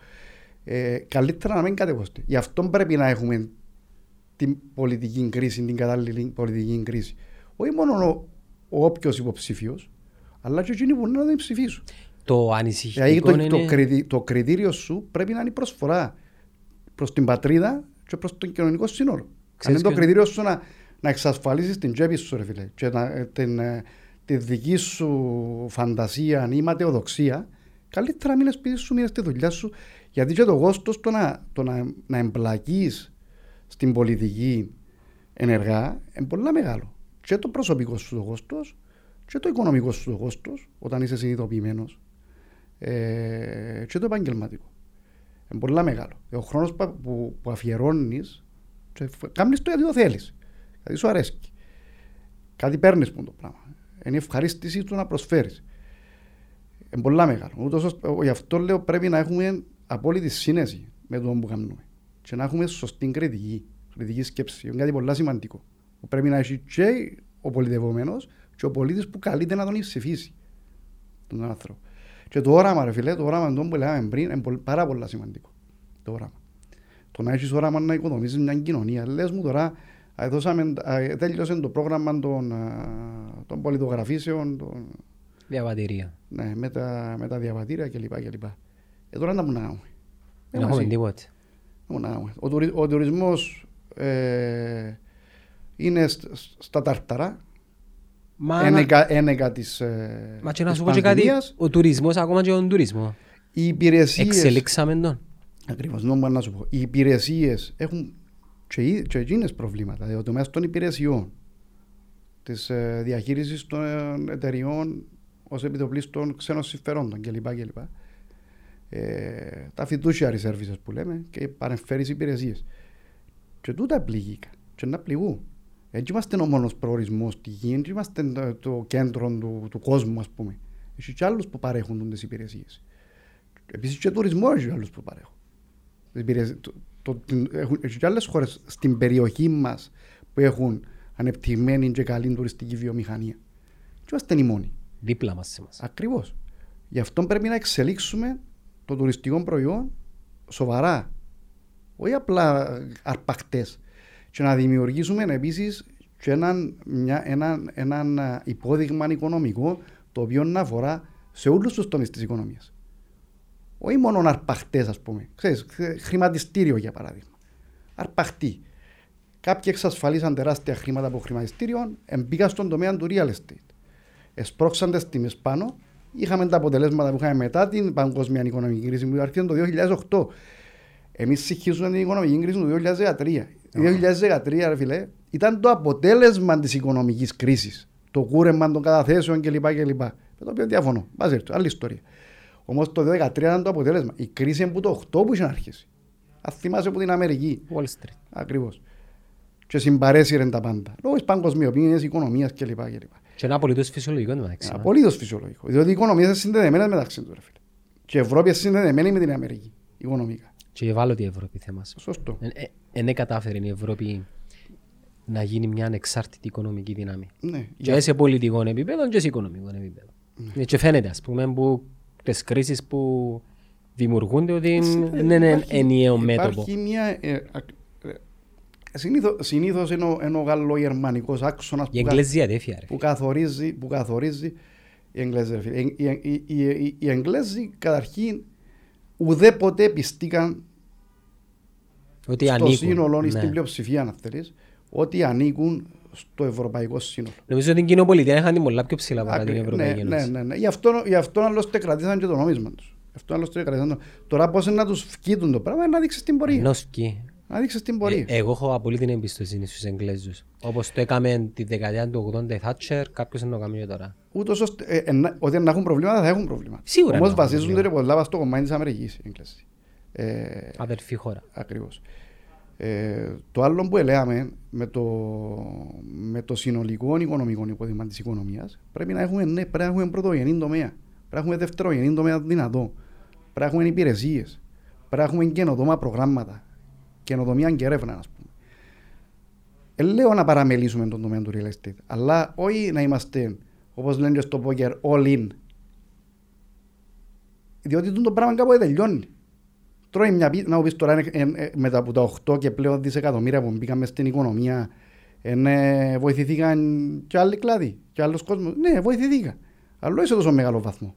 Καλύτερα να μην κατεβωστε. Γι' αυτό πρέπει να έχουμε την πολιτική κρίση, την κατάλληλη πολιτική κρίση. Όχι μόνο ο όποιος υποψήφιος, αλλά και εκείνοι που να δεν ψηφίσουν. Το ανησυχητικό είναι... Το κριτήριο σου πρέπει να είναι η προσφορά προς την πατρίδα και προς τον κοινωνικό σύνολο. Αν είναι το κριτήριο σου να εξασφαλίσεις την τσέπη σου, ρε φίλε, και τη δική σου φαντασία ή ματαιοδοξία, καλύτερα να μείνεις πίσω σου, μείνεις στη δουλειά σου, γιατί και το κόστος το να εμπλακείς στην πολιτική ενεργά είναι πολύ μεγάλο. Και το προσωπικό σου το κόστος και το οικονομικό σου το κόστος, όταν είσαι συνειδητοποιημένος, και το επαγγελματικό. Είναι πολύ μεγάλο. Ο χρόνος που αφιερώνεις, κάνεις το γιατί το θέλεις. Δηλαδή σου αρέσει. Κάτι παίρνεις που το πράγμα. Είναι η ευχαρίστηση του να προσφέρεις. Είναι πολλά μεγάλο. Γι' αυτό λέω πρέπει να έχουμε απόλυτη σύνεση με το που κάνουμε. Και να έχουμε σωστή κριτική σκέψη. Είναι κάτι πολύ σημαντικό. Πρέπει να έχει και ο πολιτευόμενος και ο πολίτης που καλείται να τον ψηφίσει τον άνθρωπο. Και το όραμα, ρε φίλε, το όραμα που λέγαμε πριν είναι πάρα πολύ σημαντικό. Το όραμα. Το να έχεις όραμα να οικοδομήσεις μια κοινωνία. Λες μου τώρα. Τέλειωσε το πρόγραμμα των πολιτογραφήσεων, διαβατήρια. Ναι, με τα διαβατήρια κλπ. Τώρα να πουνάμε. Δεν έχουμε τίποτα. Ο τουρισμός είναι στα τάρταρα. Ένεκα της πανδημίας. Ο τουρισμός, ακόμα και τον τουρισμό. Οι υπηρεσίες... Εξελίξαμε τον. Ακριβώς, νόμως να σου πω. Οι υπηρεσίες έχουν... και εκείνες προβλήματα, δηλαδή ο τομέας των υπηρεσιών, της διαχείρισης των εταιριών ως επιτοπλίστων ξένων συμφερόντων κλπ. Τα fiduciary services που λέμε και οι παρεμφερείς υπηρεσίες. Και τούτα πληγήκα, και να πληγούν. Έτσι είμαστε ο μόνος προορισμός στη γη, έτσι είμαστε το κέντρο του κόσμου, ας πούμε. Έχει και άλλους που παρέχουν τις υπηρεσίες. Επίσης και τουρισμό έχει άλλους που παρέχουν. Έχουν και άλλες χώρες στην περιοχή μας που έχουν ανεπτυγμένη και καλή τουριστική βιομηχανία. Και είμαστε οι μόνοι. Δίπλα μας είμαστε. Ακριβώς. Γι' αυτό πρέπει να εξελίξουμε το τουριστικό προϊόν σοβαρά. Όχι απλά αρπακτές. Και να δημιουργήσουμε επίσης και έναν υπόδειγμα οικονομικό το οποίο να αφορά σε όλους τους τομείς της οικονομίας. Όχι μόνο αρπαχτές, ας πούμε. Ξέρεις, χρηματιστήριο για παράδειγμα. Αρπαχτή. Κάποιοι εξασφαλίσαν τεράστια χρήματα από χρηματιστήριο, μπήκαν στον τομέα του real estate. Εσπρώξαν τις τιμές πάνω. Είχαμε τα αποτελέσματα που είχαμε μετά την παγκόσμια οικονομική κρίση που άρχισε το 2008. Εμείς συγχύσαμε την οικονομική κρίση του 2013. Το 2013, ρε φίλε, ήταν το αποτέλεσμα της οικονομικής κρίσης. Το κούρεμα των καταθέσεων κλπ. Με το οποίο διαφωνώ. Βάζει αυτό, άλλη ιστορία. Όμως το 2013 ήταν το αποτέλεσμα. Η κρίση είναι που το 8 που είχε αρχίσει. Ας θυμάσαι από την Αμερική. Wall Street. Ακριβώς. Και συμπαρέσυραν τα πάντα. Λόγω της παγκοσμιοποίησης, οικονομίας κλπ. Και ένα απολύτως φυσιολογικό εντάξει. Απολύτως φυσιολογικό. Διότι οι οικονομίες είναι συνδεδεμένες μεταξύ του. Και η Ευρώπη είναι συνδεδεμένη με την Αμερική οικονομικά. Και ευάλωτη η Ευρώπη θέμα. Σωστό. Κατάφερε η Ευρώπη να γίνει μια ανεξάρτητη οικονομική δύναμη. Ναι. Και σε πολιτικό επίπεδο και σε οικονομικό επίπεδο. Ναι. Και φαίνεται, ας πούμε, που τις κρίσεις που δημιουργούνται ότι είναι ένα ενιαίο μέτωπο. Υπάρχει μια. Συνήθως είναι ο γαλλογερμανικός άξονας που καθορίζει οι Εγγλέζοι. Οι Εγγλέζοι καταρχήν ουδέποτε πιστήκαν ότι στο ανήκουν, σύνολο ή στην πλειοψηφία, αν θέλεις, ότι ανήκουν στο ευρωπαϊκό σύνολο. Νομίζω ότι την κοινοπολιτεία είχαν πολλά πιο ψηλά παρά την Ευρωπαϊκή Ένωση. Ναι. Γι' αυτό άλλωστε κρατήσαν και το νόμισμα τους. Τώρα πώς είναι να τους φκίτουν το πράγμα, να δείξεις την πορεία. Να δείξεις την πορεία. Εγώ έχω απολύτως την εμπιστοσύνη στους Εγγλέζους. Όπως το έκαμε τη δεκαετία του 80 η Θάτσερ, κάποιος δεν το κάνει τώρα. Ούτως ώστε ότι να έχουν προβλήματα θα έχουν προβλήματα. Σίγουρα. Όμως βασίζονται πολλά στο κομμάτι της Αμερικής. Αδερφή χώρα. Ακριβώς. Το άλλο που ελέγαμε με το συνολικό οικονομικό υπόδειγμα της οικονομίας πρέπει να έχουμε πρωτογενή τομέα. Πρέπει να έχουμε δευτερογενή τομέα δυνατό. Πρέπει να έχουμε υπηρεσίες. Πρέπει να έχουμε καινοτόμα προγράμματα. Καινοτομία και έρευνα, ας πούμε. Λέω να παραμελήσουμε τον τομέα του real estate, αλλά όχι να είμαστε, όπως λένε στο poker, all in. Διότι το πράγμα κάποτε τελειώνει. Τρώει μια πίτα, να μου πεις τώρα, μετά από τα 8 και πλέον δισεκατομμύρια που μπήκαμε στην οικονομία, βοηθηθήκαν και άλλοι κλάδοι, και άλλος κόσμος. Ναι, βοηθηθήκα. Αλλά όχι σε τόσο μεγάλο βαθμό.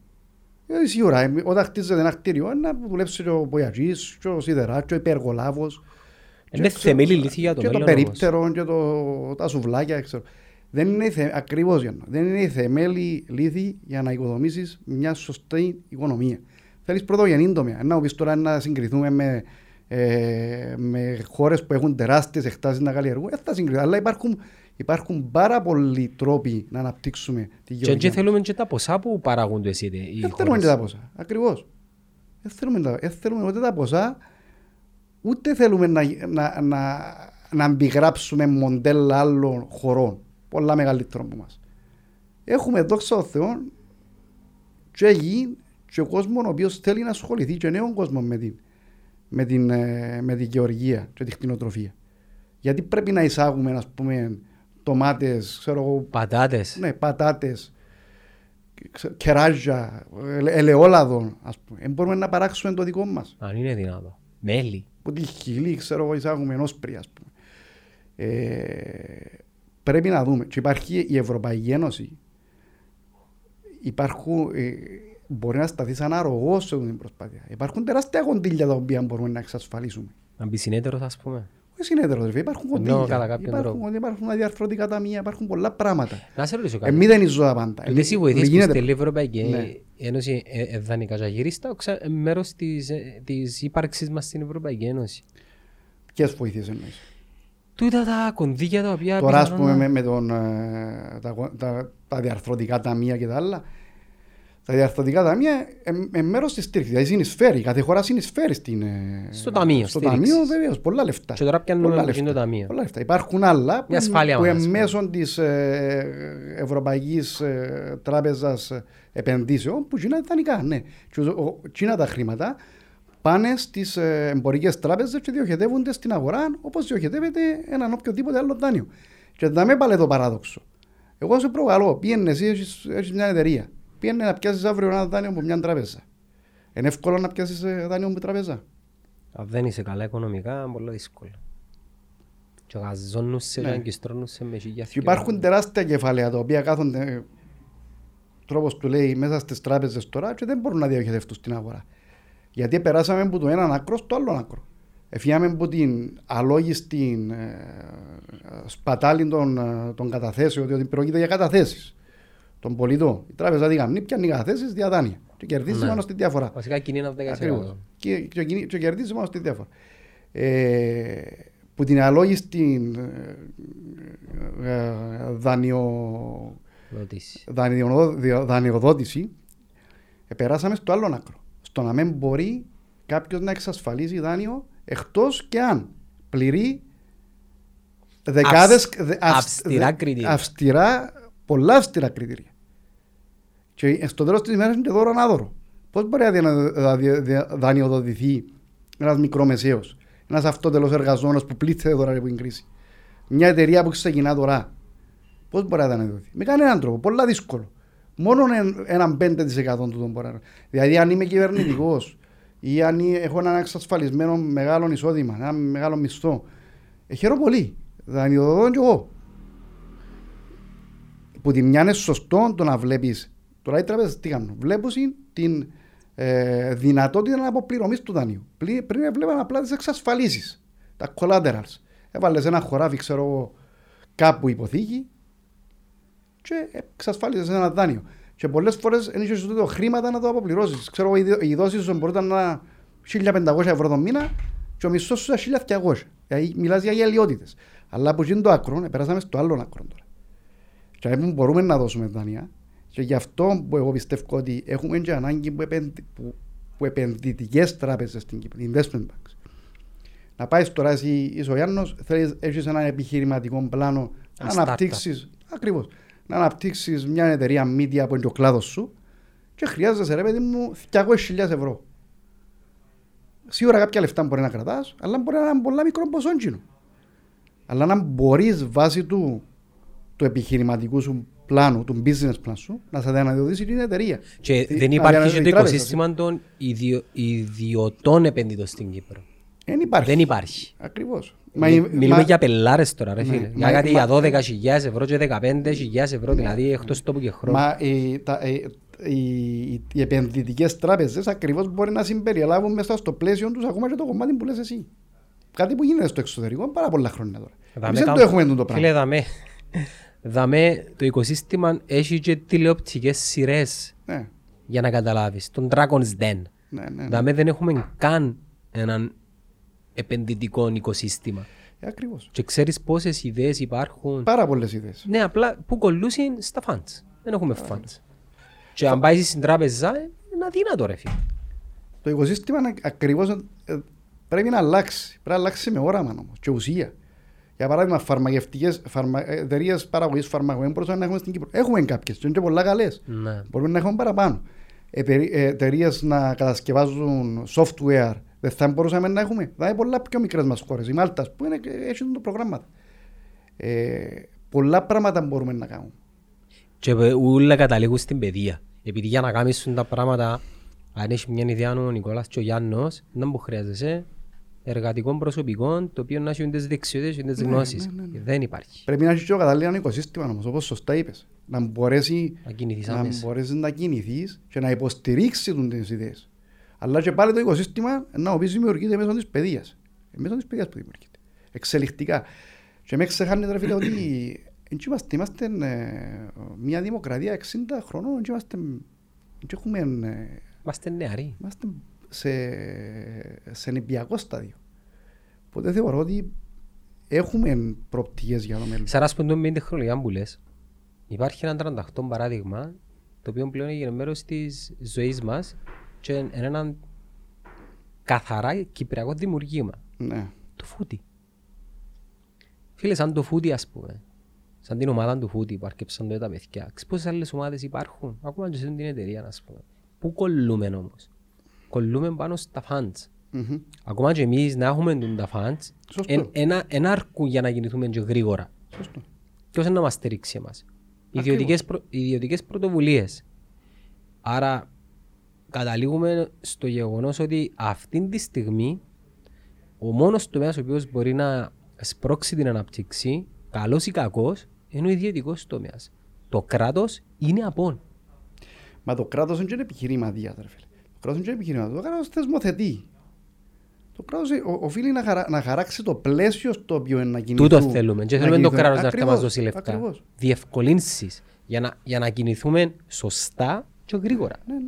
Σίγουρα, όταν χτίζεται ένα κτίριο, να δουλέψει και ο μπογιατζής, και ο σιδεράς, και ο υπεργολάβος. Είναι θεμέλη λύθη για το μέλλον. Και το περίπτερο, και τα σουβλάκια. Δεν είναι ακριβώς, δεν είναι θεμέλη λύθη για να οικοδομήσεις μια σωστή οικονομία. Θέλεις πρωτογενή τομέα. Να πεις τώρα να συγκριθούμε με χώρες που έχουν τεράστιες εκτάσεις να καλλιεργούν. Δεν θα συγκριθούμε, αλλά υπάρχουν πάρα πολλοί τρόποι να αναπτύξουμε τη γεωργία. Και θέλουμε και τα ποσά που παράγονται εσύ. Δεν θέλουμε και τα ποσά. Ακριβώς. Δεν θέλουμε ούτε τα ποσά, ούτε θέλουμε να αντιγράψουμε μοντέλα άλλων χωρών. Πολλά μεγαλύτερα από εμάς. Έχουμε, δόξα τω Θεώ, και γη και κόσμο ο οποίος θέλει να ασχοληθεί και νέο κόσμο με τη γεωργία και τη κτηνοτροφία. Γιατί πρέπει να εισάγουμε, ας πούμε, ντομάτες, πατάτες. Ναι, πατάτες, κεράζια, ελαιόλαδο, ας πούμε. Μπορούμε να παράξουμε το δικό μας. Αν είναι δυνατό. Μέλι. Που τη χιλή, εισάγουμε ενόσπρια, ας πούμε. Πρέπει να δούμε. Και υπάρχει η Ευρωπαϊκή Ένωση. Μπορεί να σταθεί σαν αρρωγός σε την προσπάθεια. Υπάρχουν τεράστια κοντήλια τα οποία μπορούμε να εξασφαλίσουμε. Αν πει συνέτερος, ας πούμε. Υπάρχουν κοντήλια, υπάρχουν διαρθρωτικά ταμεία, υπάρχουν πολλά πράγματα. Να σε ρωτήσω κάτι. Εμείς δεν ζούμε πάντα. Εσύ βοηθείς που στελεί η Ευρωπαϊκή Ένωση δανεικά για γυρίστα, μέρος της ύπαρξης μας στην Ευρωπαϊκή Ένωση. Ποιες βοηθείς εννοείς? Τούτα τα κονδύλια τα οποία. Τώρα, ας πούμε, με τα διαρθρωτικά ταμεία και τα άλλα. Τα διαρθρωτικά ταμεία είναι μέρος της στήριξης. Δηλαδή συνεισφέρει. Κάθε χώρα συνεισφέρει στο ταμείο. Στο ταμείο, βέβαια, πολλά λεφτά. Και τώρα πιάνουμε το ταμείο. Πολλά λεφτά. Υπάρχουν άλλα που μέσω της Ευρωπαϊκής Τράπεζας Επενδύσεων που γίνονται δανεικά. Ναι. Τσίνα τα χρήματα πάνε στις εμπορικές τράπεζες και διοχετεύονται στην αγορά όπως διοχετεύεται έναν οποιοδήποτε άλλο δάνειο. Και να μην πάλι το παράδοξο. Εγώ σου προκαλώ, πήγαινε εσύ, έχεις μια εταιρεία. Πήγαινε να πιάσεις αύριο ένα δάνειο από μια τράπεζα. Είναι εύκολο να πιάσεις δάνειο από τράπεζα. Αν δεν είσαι καλά οικονομικά, είναι πολύ δύσκολο. Και γαζώνουσαι και αγκιστρώνουσαι με χιλιάδες. Υπάρχουν τεράστια κεφάλαια τα οποία κάθονται, τρόπος του λέει, μέσα στις τράπεζες τώρα και δεν μπορούν να διοχετευτούν στην αγορά. Γιατί περάσαμε από το έναν άκρο στο άλλο άκρο. Εφυγάμε από την αλόγιστη σπατάλη των καταθέσεων, διότι πρόκειται για καταθέσεις των πολιτών. Η τράπεζα διγαμνή πιάνει καταθέσεις δια δάνεια. Και κερδίζει μόνο στη διαφορά. Βασικά κινείται από 10%. Και κερδίζει μόνο στη διαφορά. Που την αλόγιστη δανειοδότηση περάσαμε στο άλλο άκρο. Στο να μην μπορεί κάποιος να εξασφαλίζει δάνειο. Εκτός και αν πληρεί δεκάδες αυστηρά, πολλά αυστηρά κριτήρια. Και στο τέλος της ημέρας είναι δώρο ανάδωρο. Πώς μπορεί να δανειοδοτηθεί ένας μικρομεσαίος, ένας αυτότελος εργαζόμενος που πλήθεται τώρα από την κρίση, μια εταιρεία που ξεκινά τώρα, πώς μπορεί να δανειοδοτηθεί? Με κανέναν τρόπο, πολλά δύσκολο. Μόνο έναν 5% του τον μπορεί να. Δηλαδή, αν είμαι κυβερνητικός, ή αν έχω έναν εξασφαλισμένο μεγάλο εισόδημα, ένα μεγάλο μισθό, χαίρομαι πολύ. Δανειοδοτώ και εγώ. Που τη μια είναι σωστό το να βλέπεις. Τώρα οι τράπεζες τι κάνουν? Βλέπουν την δυνατότητα να αποπληρωμείς του δανείου. Πριν έβλεπαν απλά τις εξασφαλίσεις, τα collaterals. Έβαλες ένα χωράφι, ξέρω εγώ, κάπου υποθήκη και εξασφάλισες ένα δάνειο. Και πολλές φορές δεν είχες ούτε χρήματα να το αποπληρώσεις. Ξέρω, οι δόσεις σου μπορούν να είναι 1.500 ευρώ το μήνα και ο μισθός σου είναι 1.200. Δηλαδή μιλάς για γελιότητες. Αλλά από εκείνο το άκρο, περάσαμε στο άλλο άκρο τώρα. Και δεν μπορούμε να δώσουμε δάνεια. Και γι' αυτό που εγώ πιστεύω ότι έχουμε και ανάγκη που επενδυτικές τράπεζες στην Κύπρο, investment banks. Να πάει τώρα εσύ ο Γιάννος, έχεις ένα επιχειρηματικό πλάνο να αναπτύξεις. Ακριβώς. Να αναπτύξεις μια εταιρεία media που είναι ο κλάδος σου και χρειάζεσαι, ρε παιδί μου, 200.000 ευρώ. Σίγουρα κάποια λεφτά μπορεί να κρατάς, αλλά μπορεί να είναι πολλά μικρό ποσόντζινο. Αλλά να μπορείς βάσει του επιχειρηματικού σου πλάνου, του business plan σου, να σε δανειοδοτήσει την εταιρεία. Και δεν υπάρχει το οικοσύστημα των ιδιωτών επενδυτών στην Κύπρο. Δεν υπάρχει. Ακριβώς. Μιλούμε για πελάρες τώρα, ρε φίλε. Για κάτι για 12.000 ευρώ και 15.000 ευρώ, δηλαδή εκτός τόπου και χρόνου. Μα οι επενδυτικές τράπεζες ακριβώς μπορεί να συμπεριλάβουν μέσα στο πλαίσιο τους ακόμα και το κομμάτι που λες εσύ. Κάτι που γίνεται στο εξωτερικό πάρα πολλά χρόνια τώρα. Εμείς δεν το έχουμε το πράγμα. Φίλε, δαμέ το οικοσύστημα έχει και τηλεοπτικές σειρές για να καταλάβεις. Τον Dragon's Den. Δαμέ δεν έχουμε καν έναν επενδυτικό οικοσύστημα. Ακριβώς. Και ξέρεις πόσες ιδέες υπάρχουν. Πάρα πολλές ιδέες. Ναι, απλά που κολλούσαν στα funds. Δεν έχουμε funds. Και αν πάει στην τράπεζα, είναι αδύνατο, ρε φίλε. Το οικοσύστημα ακριβώς πρέπει να αλλάξει. Πρέπει να αλλάξει με όραμα όμως και ουσία. Για παράδειγμα, φαρμακευτικές εταιρείες παραγωγής φαρμακών μπορούμε να έχουμε στην Κύπρο. Έχουμε κάποιες, είναι και πολλά καλές. Ναι. Μπορούμε να έχουμε παραπάνω. Εταιρείες να κατασκευάζουν software. Δεν θα μπορούσαμε να έχουμε. Θα είναι πολλά πιο μικρές μας χώρες. Η Μάλτας που έχει το πρόγραμμα. Πολλά πράγματα μπορούμε να κάνουμε. Και όλα καταλήγουν στην παιδεία. Επειδή για να κάνεις τα πράγματα, αν έχει μια ιδέα ο Νικόλας και ο Γιάννος, δεν που χρειάζεσαι εργατικών προσωπικών, το οποίο να έχουν τις δεξιότητες και τις γνώσεις. Ναι. Δεν υπάρχει. Πρέπει να έχει και ο κατάλληλο οικοσύστημα όμως, όπως σωστά είπες. Να μπορέσει να κινηθείς και να υποστηρίξει τις ιδέες. Αλλά και πάλι το οικοσύστημα να οπείς δημιουργείται μέσω της παιδείας. Μέσω της παιδείας που δημιουργείται. Εξελιχτικά. Και με ξεχάνει τρεφίλε ότι είμαστε μια δημοκρατία 60 χρονών και είμαστε νεαροί. Είμαστε σε νηπιακό στάδιο. Οπότε θεωρώ ότι έχουμε προοπτικές για το μέλλον. Σαράς ποντών με την τεχνολογία που λες, υπάρχει ένα 38 παράδειγμα το οποίο πλέον έγινε μέρος της ζωής μας. Και είναι ένα καθαρά κυπριακό δημιουργήμα. Ναι. Το Φούτι. Φίλε, σαν το Φούτι, ας πούμε, σαν την ομάδα του Φούτι που αρκεψαν τότε τα παιδιά, πόσες άλλες ομάδες υπάρχουν, ακόμα και σε την εταιρεία, ας πούμε. Πού κολλούμε όμως? Κολλούμε πάνω στα φαντς. Mm-hmm. Ακόμα και εμείς να έχουμε τα φαντς, ένα αρκού για να κινηθούμε και γρήγορα. Σωστό. ποιος είναι να μας στηρίξει εμάς. Ιδιωτικές πρωτοβουλίες. Άρα καταλήγουμε στο γεγονός ότι αυτή τη στιγμή ο μόνος τομέας ο οποίος μπορεί να σπρώξει την αναπτύξη, καλός ή κακός, είναι ο ιδιωτικός τομέας. Το κράτος είναι απόν. Μα το κράτος δεν είναι επιχειρηματία. Το κράτος είναι επιχειρηματία. Το κράτος θεσμοθετεί. Το κράτος οφείλει να χαράξει το πλαίσιο στο οποίο είναι να κινηθούμε. Τούτο θέλουμε. Και θέλουμε το κράτος να μας δώσει λεφτά. Διευκολύνσεις για να κινηθούμε σωστά και γρήγορα. Ναι.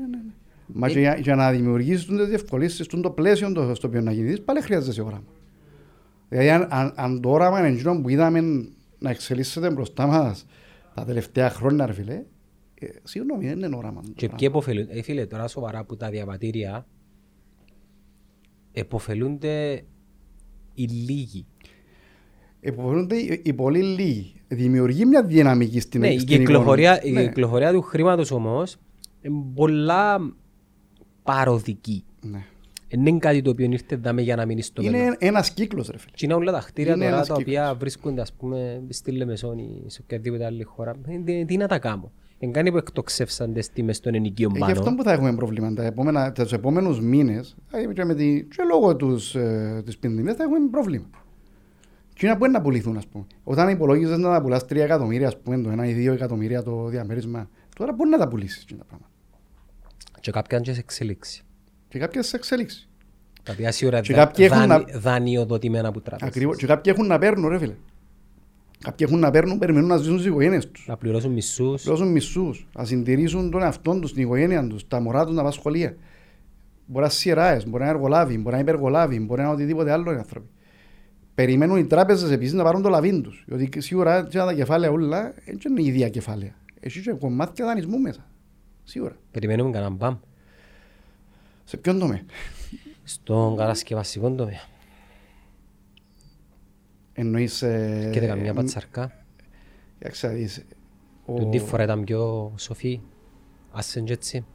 Μα για να δημιουργήσεις τις διευκολύνσεις στο πλαίσιο στο οποίο να κινηθείς, πάλι χρειάζεσαι όραμα. Δηλαδή, αν το όραμα είναι εκείνο που είδαμε να εξελίσσεται μπροστά μας τα τελευταία χρόνια, ρε φίλε, συγγνώμη, δεν είναι όραμα. Και ποιοι επωφελούνται, φίλε, τώρα σοβαρά που τα διαβατήρια επωφελούνται οι λίγοι. Επωφελούνται οι πολύ λίγοι. Δημιουργεί μια δυναμική στην οικονομία. Ναι, η κυκλοφορία του χρήματος όμως είναι πολλά παροδική. Ναι. Είναι κάτι το οποίο ήρθε δάμε για να μείνει στο μέλλον. Είναι ένας κύκλος, ρε φίλε. Και είναι όλα τα χτίρια τώρα τα οποία βρίσκονται, ας πούμε, στη Λεμεσόνη ή σε οποιαδήποτε άλλη χώρα. Τι να τα κάνω. Εν κάνει που εκτοξεύσαν τις τιμές των ενοικίων πάνω. Γι' αυτό που θα έχουμε προβλήματα. Τους επόμενους μήνες, και λόγω της πανδημίας, θα έχουμε πρόβλημα. Τι να μπορεί να πουληθούν, ας πούμε. Όταν υπολόγιζες να πουλάς 3 εκατομμύρια, ας πούμε, το 1 ή 2 εκατομμύρια το διαμέρισμα, τώρα μπορεί να τα πουλήσεις. Και κάποιον και σε εξελίξει. Και κάποιες σε εξελίξει. Κάποια σίγουρα δανειοδοτημένα από τράπεζες. Ακριβώς. Και κάποιοι έχουν να παίρνουν, ρε φίλε. Κάποιοι έχουν να παίρνουν, περιμένουν να ζήσουν τις οικογένειες τους. Να πληρώσουν μισούς. Να συντηρήσουν τον εαυτόν τους, την οικογένεια τους, τα μωρά τους να πάνε σχολεία. Μπορεί να σειράει, μπορεί να εργολάβει, μπορεί να υπεργολάβει, μπορεί να οτιδήποτε άλλο οι άνθρωποι. Περιμένουν οι τράπεζες επίσης να πάρουν το λαβήν τους. Γιατί σίγουρα τα κεφάλαια όλα δεν είναι ίδια κεφάλαια. Έχει και κομμάτια δανεισμού μέσα. Σίγουρα. Περιμένουμε κανέναν μπαμ. Σε ποιον τομέα? Στον κατασκευαστικό τομέα. Εννοείς... Και δεν καμία πατσαρκά. Τον τι φορά ήταν πιο σοφή. Άσεν και έτσι.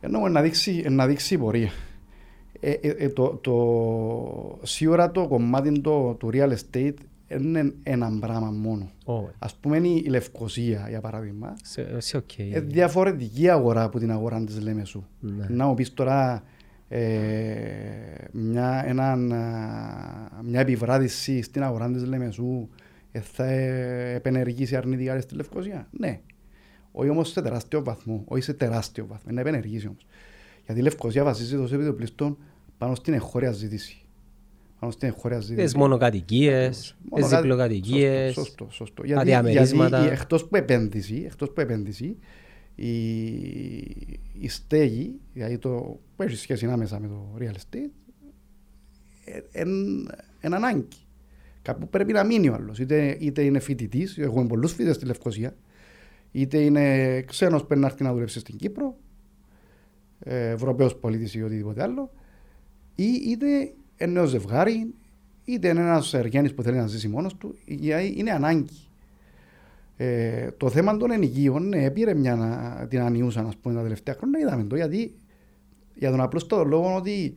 Εννοώ να δείξει η πορεία. Σίγουρα το κομμάτι του real estate είναι έναν πράγμα μόνο. Ας πούμε η Λευκοσία, για παράδειγμα, είναι διαφορετική αγορά από την αγορά της Λεμεσού. Να μου πεις τώρα μια επιβράδυση στην αγορά της Λεμεσού θα επενεργήσει αρνητικά στη Λευκοσία. Ναι. Όχι όμως σε τεράστιο βαθμό. Να επενεργήσει όμως. Γιατί η Λευκοσία βασίζεται ως επιτοπλίστων πάνω στην εγχώρια ζήτηση. Τις μονοκατοικίες, τις διπλοκατοικίες, τα διαμερίσματα. Γιατί εκτός που επένδυση, η στέγη, δηλαδή το που έχει σχέση άμεσα με το real estate, είναι ανάγκη. Κάπου πρέπει να μείνει ο άλλος. Είτε είναι φοιτητής, έχουμε πολλούς φοιτητές στη Λευκοσία, είτε είναι ξένος που έρθει να δουλέψει στην Κύπρο, Ευρωπαίος πολίτης ή οτιδήποτε άλλο, είτε είναι νέο ζευγάρι, είτε είναι ένας εργένης που θέλει να ζήσει μόνος του, είναι ανάγκη. Το θέμα των ενοικίων πήρε την ανιούσαν, ας πούμε, τα τελευταία χρόνια, είδαμε το, γιατί για τον απλό λόγο ότι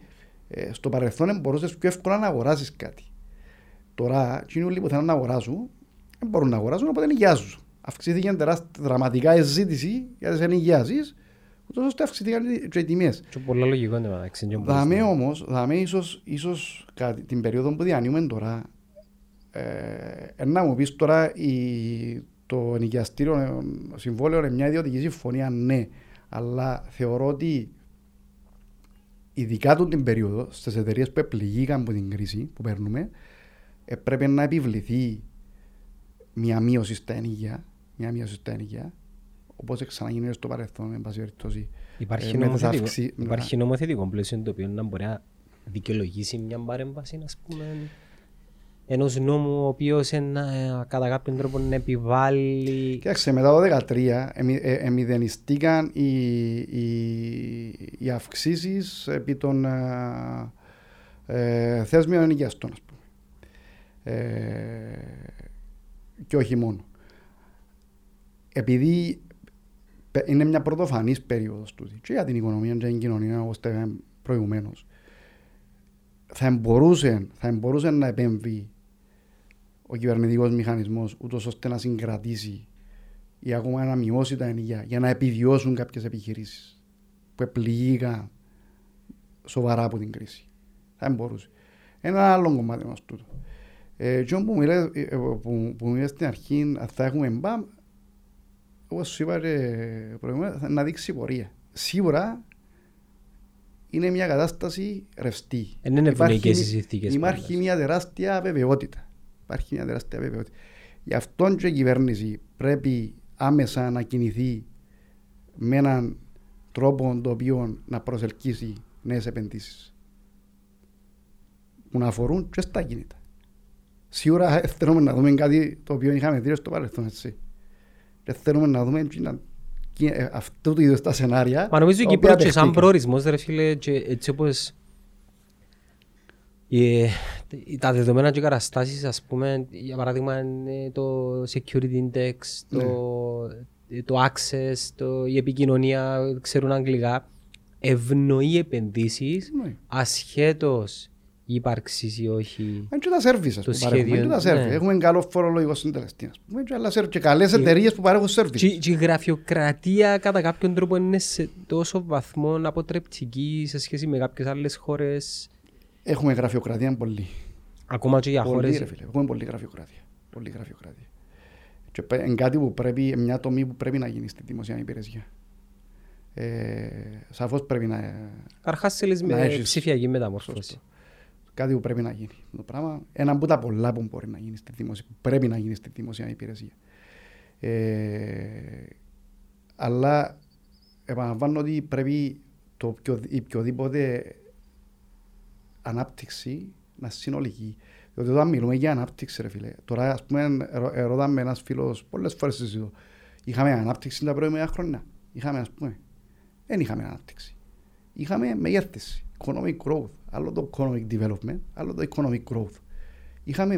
στο παρελθόν μπορούσες πιο εύκολα να αγοράσεις κάτι. Τώρα, εκείνοι που θέλουν να αγοράσουν, δεν μπορούν να αγοράσουν, οπότε ενοικιάζουν. Αυξήθηκε δραματικά η ζήτηση για τις ενοικιάσεις, ούτως ώστε αυξήθηκαν και οι τιμές. Πολλά λογικό είναι μεταξύ. Δαμέ όμως, ίσως την περίοδο που διανύουμε τώρα, να μου πεις τώρα το ενοικιαστήριο συμβόλαιο είναι μια ιδιωτική συμφωνία, ναι, αλλά θεωρώ ότι ειδικά την περίοδο στις εταιρείες που επληγήκαν από την κρίση που παίρνουμε, πρέπει να επιβληθεί μια μείωση στα ενοικιά. Όπως ξαναγίνεται στο παρελθόν, εν πάση περιπτώσει. Υπάρχει νομοθετικό πλαίσιο το οποίο να μπορεί να δικαιολογήσει μια παρέμβαση, ας πούμε, ενός νόμου ο οποίος κατά κάποιον τρόπο να επιβάλλει. Κοίταξε, μετά το 2013 εμιδενιστήκαν οι αυξήσεις επί των θέσμιων ενοικιαστών, ας πούμε. Και όχι μόνο. Επειδή είναι μια πρωτοφανής περίοδος τούτη και για την οικονομία και την κοινωνία, όπως είπαμε προηγουμένως, θα μπορούσε να επέμβει ο κυβερνητικός μηχανισμός, ούτως ώστε να συγκρατήσει ή ακόμα να μειώσει τα ενοικιά για να επιβιώσουν κάποιες επιχειρήσεις που πληγήκαν σοβαρά από την κρίση. Θα μπορούσε. Ένα άλλο κομμάτι μας τούτο. Τζον που μιλάει στην αρχή, θα έχουμε μπαμ, όπως σου είπα προηγουμένως, να δείξει πορεία. Σίγουρα είναι μια κατάσταση ρευστή. Είναι ευνοϊκές οι συνθήκες. Υπάρχει μια τεράστια αβεβαιότητα. Γι' αυτόν και η κυβέρνηση πρέπει άμεσα να κινηθεί με έναν τρόπο το οποίο να προσελκύσει νέες επενδύσεις που να αφορούν και στα κινητά. Σίγουρα θέλουμε να δούμε κάτι το οποίο είχαμε δει στο παρελθόν, έτσι. Και θέλουμε να δούμε αυτού του είδους τα σενάρια. Μα νομίζω η Κύπρο και σαν προορισμός, ρε φίλε, έτσι όπως τα δεδομένα και καταστάσεις, ας πούμε, για παράδειγμα το security index, το access, η επικοινωνία, ξέρουν αγγλικά, ευνοεί επενδύσεις ασχέτως ύπαρξης ή όχι. Αν και τα σέρβις, ας πούμε. Έχουμε καλό φορολογικό συντελεστή. Και καλές εταιρείες που παρέχουν σέρβις. Και η γραφειοκρατία κατά κάποιον τρόπο είναι σε τόσο βαθμό αποτρεπτική σε σχέση με κάποιες άλλες χώρες. Έχουμε γραφειοκρατία πολύ. Ακόμα και για χώρες. Έχουμε πολύ γραφειοκρατία. Και κάτι που πρέπει, μια τομή που πρέπει να γίνει στη δημοσία υπηρεσία. Σαφώς πρέπει να. Αρχάς θέλεις με ψηφιακή μεταμόρφωση. Κάτι που πρέπει να γίνει. Το πράγμα, ένα από τα πολλά που μπορεί να γίνει στη δημοσία, πρέπει να γίνει στη δημοσία υπηρεσία. Αλλά επαναλαμβάνω ότι πρέπει η οποιοδήποτε ανάπτυξη να συνολική. Διότι όταν μιλούμε για ανάπτυξη, ρε φίλε, τώρα ας πούμε ερώταμε ένας φίλος πολλές φορές συζητώ. Είχαμε ανάπτυξη τα προηγούμενα χρόνια. Δεν είχαμε ανάπτυξη. Είχαμε μεγέθυνση. Economic growth, άλλο το economic development, άλλο το economic growth. Είχαμε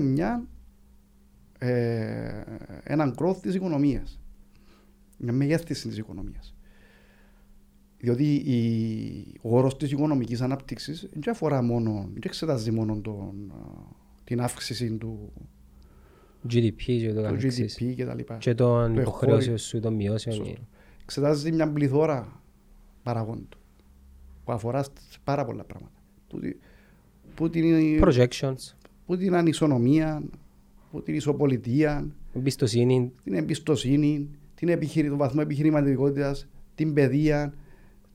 έναν growth της οικονομίας, μια μεγέθυνση της οικονομίας. Διότι ο όρος της οικονομικής ανάπτυξης δεν αφορά μόνο, δεν εξετάζει μόνο την αύξηση του GDP και τα λοιπά. Και των υποχρεώσεων σου, των μειώσεων. Εξετάζει μια πληθώρα παραγόντων που αφορά πάρα πολλά πράγματα. Projections. Που την ανισονομία, που την ισοπολιτεία, την εμπιστοσύνη, τον βαθμό επιχειρηματικότητας, την παιδεία,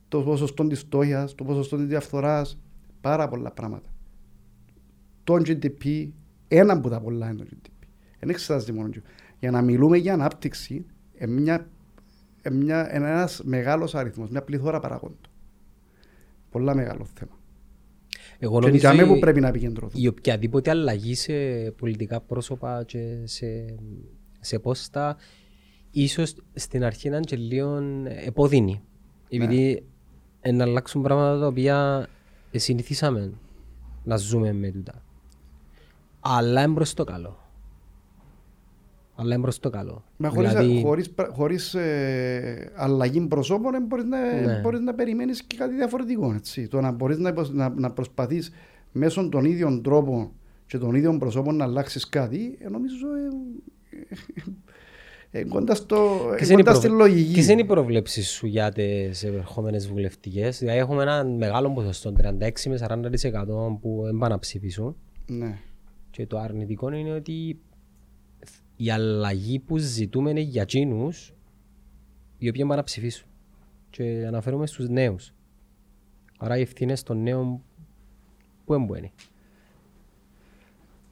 το ποσοστό της φτώχειας, το ποσοστό της διαφθοράς, πάρα πολλά πράγματα. Το GDP, ένα από τα πολλά είναι το GDP. Δεν εξετάζεται μόνο. Για να μιλούμε για ανάπτυξη, ένας μεγάλος αριθμός, μια πληθώρα παραγόντων. Πολλά μεγάλο θέμα. Εγώ νομίζω και που πρέπει να επικεντρωθούν. Η οποιαδήποτε αλλαγή σε πολιτικά πρόσωπα και σε πόστα, ίσως στην αρχή είναι και λίγο επώδυνη. Επειδή να αλλάξουν πράγματα τα οποία συνηθίσαμε να ζούμε με τούτα. Αλλά είναι προς το καλό. Μα δηλαδή χωρίς αλλαγή προσώπων μπορείς να περιμένεις και κάτι διαφορετικό. Έτσι. Το να μπορείς να προσπαθείς μέσω των ίδιων τρόπων και των ίδιων προσώπων να αλλάξεις κάτι, νομίζω κοντά στη λογική. Ποιες είναι οι προβλέψεις σου για τις ερχόμενες βουλευτικές? Δηλαδή έχουμε ένα μεγάλο ποσοστό, 36 με 40% που επαναψηφίσουν. Ναι. Και το αρνητικό είναι ότι η αλλαγή που ζητούμε είναι για εκείνους οι οποίοι πάνε να ψηφίσουν. Και αναφέρομαι στους νέους. Άρα οι ευθύνες των νέων που εμπουένει.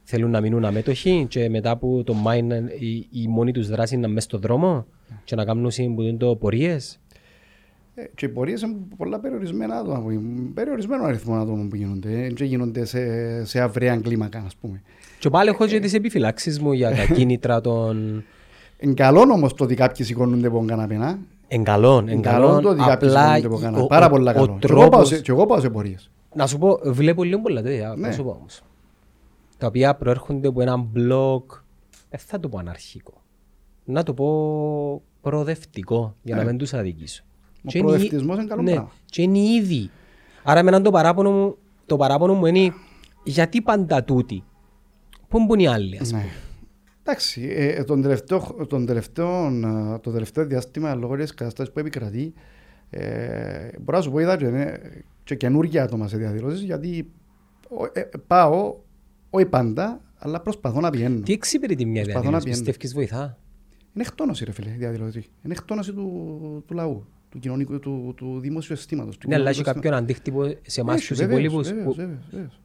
Θέλουν να μείνουν αμέτωχοι και μετά από το μάιν η μόνη τους δράση είναι να μέσα στον δρόμο και να κάνουν συμποδίντο πορείες. Και οι πορείες είναι πολλά περιορισμένα άτομα. Περιορισμένο αριθμό άτομων που γίνονται. Και γίνονται σε αυραία κλίμακα, ας πούμε. Και πάλι έχω και τις επιφυλάξεις μου για τα κίνητρα των. Εν καλόν όμως το ότι κάποιοι σηκώνονται από τον καναπένα. Εν καλόν το ότι κάποιοι σηκώνονται από τον καναπένα. Πάρα πολλά καλό. Και εγώ πάω σε πορείες. Να σου πω, βλέπω λίγο πολλά τέτοια. Να σου πω όμως. Τα οποία προέρχονται από έναν blog. Θα το πω αναρχικό. Να το πω προοδευτικό για να μην τους αδικήσω. Ο προοδευτισμός είναι καλό πράγμα. Και είναι ήδη. Άρα με έναν το παράπονο μου είναι γιατί πάντα τούτοι. Πού μπουν οι άλλοι, ας πούμε. Εντάξει, το τελευταίο διάστημα λόγω της κατάστασης που επικρατεί μπορώ να σου πω είδα και καινούργια άτομα σε διαδηλώσεις γιατί πάω όχι πάντα αλλά προσπαθώ να πηγαίνω. Τι εξυπηρετεί μια διαδήλωση, πιστεύεις βοηθά? Είναι εκτόνωση ρε φίλε η διαδήλωση, είναι εκτόνωση του λαού, του κοινωνικού, του δημόσιου συστήματος. Ναι, αλλά έχει κάποιον αντίκτυπο σε εμάς τους υπόλοιπους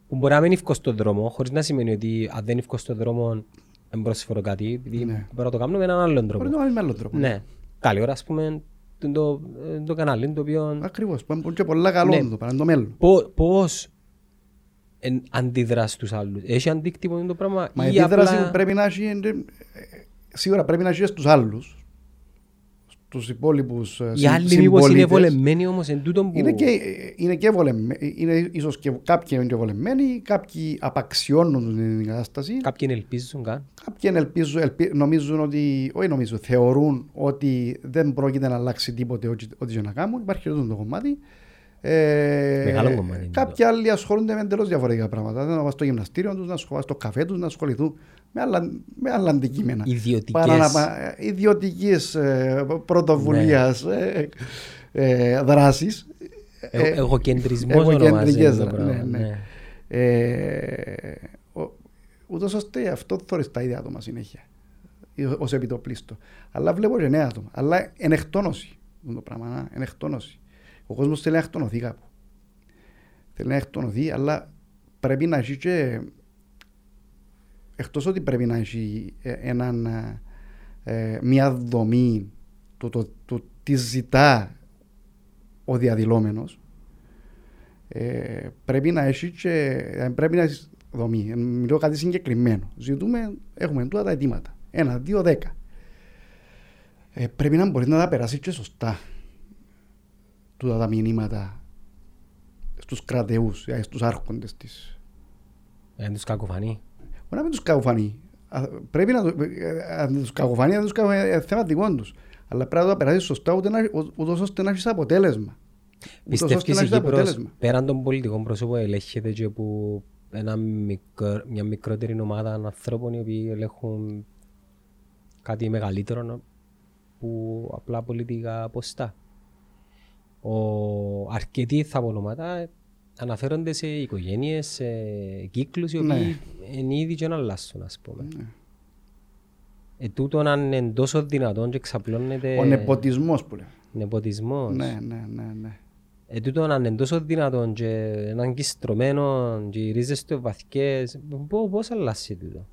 που μπορεί να μην ευκώ στον δρόμο, χωρίς να σημαίνει ότι αν δεν ευκώ στον δρόμο δεν προσφέρω κάτι, επειδή ναι. Μπορώ να το κάνουμε με έναν άλλον τρόπο. Μπορεί να το με άλλον τρόπο. Ναι. Καλή ώρα, ας πούμε, το κανάλι, το οποίο... Ακριβώς, μπορεί και πολλά καλό ναι. Το μέλλον. Πώς αντιδράσει τους άλλους, έχει αντίκτυπο το πράγμα μα ή απλά... Πρέπει να έχει, σίγουρα πρέπει να έχει στους άλλους, στους υπόλοιπους συμπολίτες. Οι άλλοι μήπως είναι βολεμένοι όμως εν τούτον που... Είναι βολεμένοι, είναι ίσως και κάποιοι είναι βολεμένοι, κάποιοι απαξιώνουν την κατάσταση. Κάποιοι ελπίζουν καν. Κάποιοι νομίζουν ότι, όχι νομίζουν, θεωρούν ότι δεν πρόκειται να αλλάξει τίποτε ό,τι και να κάνουν. Υπάρχει εδώ το κομμάτι. Μεγάλο κομμάτι. Κάποιοι άλλοι ασχολούνται με εντελώς διαφορετικά πράγματα. Να πάνε στο γυμναστήριο τους, να πάνε στο καφέ τους, να ασχοληθούν με άλλα αντικείμενα. Ιδιωτικής πρωτοβουλίας δράσης. Εγωκεντρισμός ονομάζεται. Ούτως ώστε αυτό θωρείς τα ίδια άτομα συνέχεια ως επιτοπλίστο. Αλλά βλέπω και νέα άτομα. Αλλά ενεκτόνωση το πράγμα. Ο κόσμος θέλει να εκτονωθεί κάπου. Θέλει να εκτονωθεί, αλλά πρέπει να έχει και... Εκτός ότι πρέπει να έχει μια δομή του τι ζητά ο διαδηλόμενος, πρέπει να έχει και δομή. Μιλώ κάτι συγκεκριμένο. Ζητούμε, έχουμε τούτα τα αιτήματα. 1, 2, 10. Πρέπει να μπορεί να τα περάσει και σωστά τούτα τα μηνύματα στους κρατεούς, στους άρχοντες της. Εν τους κακοφανεί. Να μην τους κακοφανεί. Πρέπει να τους κακοφανεί, να τους κακοφανεί θέμα δικών τους. Αλλά πρέπει να το περάσεις σωστά, ούτως ώστε να έχεις αποτέλεσμα. Πιστεύεις η Κύπρος πέραν των πολιτικών πρόσωπων ελέγχεται και από μια μικρότερη ομάδα ανθρώπων οι οποίοι ελέγχουν κάτι μεγαλύτερο που απλά πολιτικά ποστά. Αρκετοί θα ονομάτα αναφέρονται σε οικογένειες, σε κύκλους οι οποίοι είναι ήδη και να αλλάσουν, ας πούμε. Ναι. Τούτον αν είναι τόσο δυνατόν και ξαπλώνεται... Ο νεποτισμός που λέει. Νεποτισμός. Ναι. Τούτον αν είναι τόσο δυνατόν και έναν κιστρωμένο και οι ρίζες του βαθιές, πώς αλλάσει τούτο.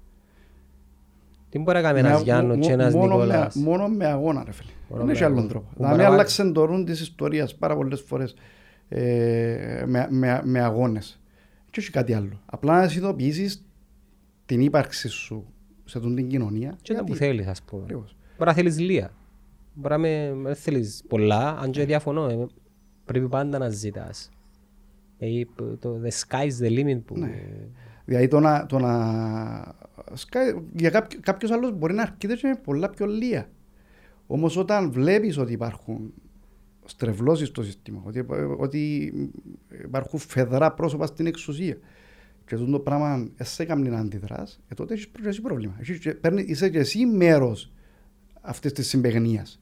Τι μπορεί να κάνει ένας Γιάννος και ένας Νικόλας. Μόνο με αγώνα ρε φίλε. Δεν έχει άλλον τρόπο. Δηλαδή αλλάξαν το ρούν της ιστορίας πάρα πολλές φορές. Με αγώνες και όχι κάτι άλλο. Απλά να συνειδητοποιήσεις την ύπαρξη σου σε την κοινωνία. Και όταν που θέλεις, ας πούμε. Μπορεί να θέλεις λίγα. Μπορεί να θέλεις πολλά, αν και διαφωνώ. Πρέπει πάντα να ζητάς. Το the sky's the limit που... Ναι. Δηλαδή το να... Για κάποιος άλλος μπορεί να αρκείται και πολλά πιο λίγα. Όμως όταν βλέπεις ότι υπάρχουν στρεβλώσει στο σύστημα, ότι υπάρχουν φεδρά πρόσωπα στην εξουσία και αυτό το πράγμα σε έκαμε να αντιδράσει, τότε έχεις και εσύ πρόβλημα. Είσαι και εσύ μέρος αυτής της συμπαιγνίας.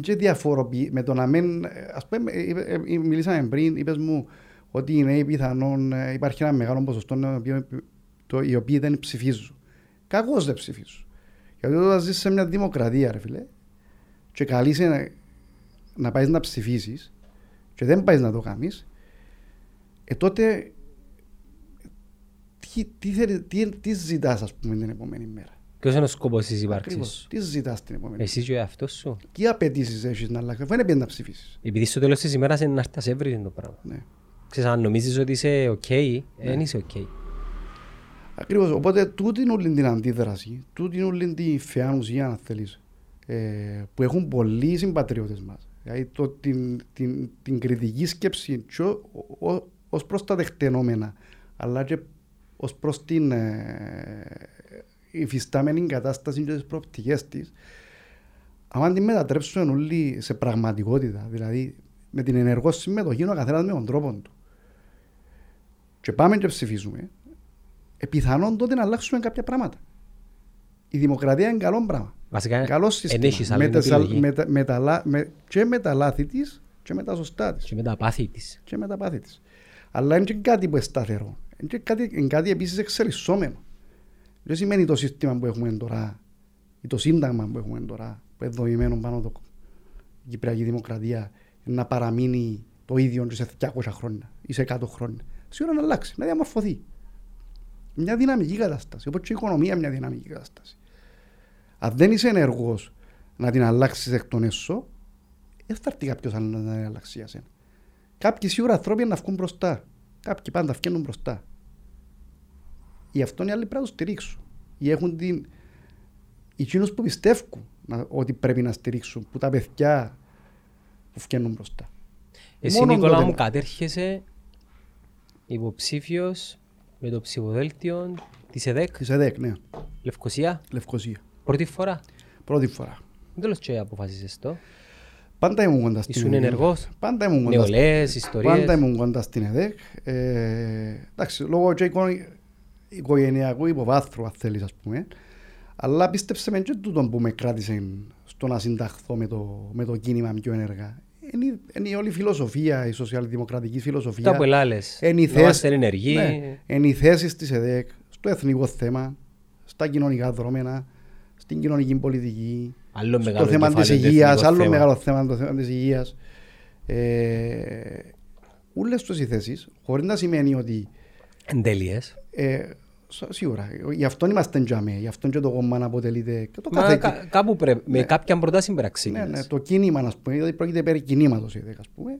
Και διαφοροποιεί με το να μην... Ας πούμε, μιλήσαμε πριν, είπες μου ότι είναι πιθανόν, υπάρχει ένα μεγάλο ποσοστό οι οποίοι δεν ψηφίζουν. Κακώς δεν ψηφίζουν. Γιατί όταν ζεις σε μια δημοκρατία, ρε φίλε, και καλείς να πάει να ψηφίσεις και δεν πάει να το κάνεις, τότε τι ζητάς, ας πούμε, την επόμενη μέρα. Ποιος είναι ο σκοπός της υπάρξης? Τι ζητάς την επόμενη μέρα. Εσύ και ο εαυτός σου. Τι απαιτήσεις έχεις να αλλάξεις, αφού δεν πήγαινε να ψηφίσεις. Επειδή στο τέλος της ημέρας είναι να έρθεις εύρυση το πράγμα. Ναι. Ξέρεις, αν νομίζεις ότι είσαι οκ, δεν είσαι οκ. Ακριβώς. Οπότε τούτη είναι όλη την αντίδραση, τούτη είναι όλη την φαιάνουσία, αν θέλεις, που έχουν πολλοί συμπατριώτες μας. Δηλαδή την κριτική σκέψη και ως προς τα δεχτενόμενα, αλλά και ως προς την υφιστάμενη κατάσταση και τις προοπτικές της, αν την μετατρέψουν όλοι σε πραγματικότητα, δηλαδή με την ενεργό συμμετοχή ο καθένας με τον τρόπο του, και πάμε και ψηφίζουμε, πιθανόν τότε να αλλάξουμε κάποια πράγματα. η δημοκρατία είναι καλό πράγμα. Βασικά, καλό σύστημα. Και με τα λάθη της και με τα σωστά της. Και με τα πάθη της. Αλλά είναι και κάτι που είναι σταθερό. Είναι και κάτι επίσης εξελισσόμενο. Δεν σημαίνει το σύστημα που έχουμε τώρα ή το σύνταγμα που έχουμε τώρα, που είναι δομημένο πάνω το Κυπριακή Δημοκρατία, να παραμείνει το ίδιο και σε 200 χρόνια ή σε 100 χρόνια. Σίγουρα να αλλάξει, να διαμορφωθεί. Μια δυναμική κατάσταση, όπως και η οικονομία μια δυναμική κατάσταση. Αν δεν είσαι ενεργός να την αλλάξεις εκ των έσω, δεν θα έρθει κάποιος άλλος να την αλλάξει για σένα. Κάποιοι σίγουρα ανθρώποι να βγουν μπροστά. Κάποιοι πάντα βγαίνουν μπροστά. Γι' αυτό οι άλλοι πρέπει να τους στηρίξουν. Ή έχουν την... Εκείνους που πιστεύουν ότι πρέπει να στηρίξουν, που τα παιδιά που βγαίνουν μπροστά. Εσύ, Νικόλα μου, κατέρχεσαι υποψήφιος με το ψηφοδέλτιο της ΕΔΕΚ. Της ΕΔΕΚ, ναι. Λευκοσία. Πρώτη φορά. Δεν τέλος και αποφασίσες το. Πάντα ήμουν κοντά στην ΕΔΕΚ. Ήσουν ενεργός. Νεολαίες, ιστορίες. Πάντα ήμουν κοντά στην ΕΔΕΚ. Εντάξει, λόγω και οικογενειακού υποβάθρου, αν θέλεις, ας πούμε. Αλλά πίστεψε με και τούτον που με κράτησε στο να συνταχθώ με το κίνημα πιο ενεργά. Είναι όλη η φιλοσοφία, η σοσιαλδημοκρατική φιλοσοφία. Τα που ελάλες, είμαστε ενεργοί. Είναι οι θέσεις της ΕΔΕΚ στο εθνικό θέμα, στα κοινωνικά δρόμενα, στην κοινωνική πολιτική, άλλο στο θέμα της υγείας, άλλο μεγάλο θέμα, το θέμα της υγείας. Όλες τις θέσεις, χωρίς να σημαίνει ότι... Εντέλειες. Σίγουρα. Γι' αυτό είμαστε τζαμί, γι' αυτό και το κόμμα να αποτελείται. Κάπου πρέπει, με κάποια προτάση πραξίνες. Ναι, το κίνημα, να πούμε, γιατί πρόκειται περί κινήματος, ας πούμε.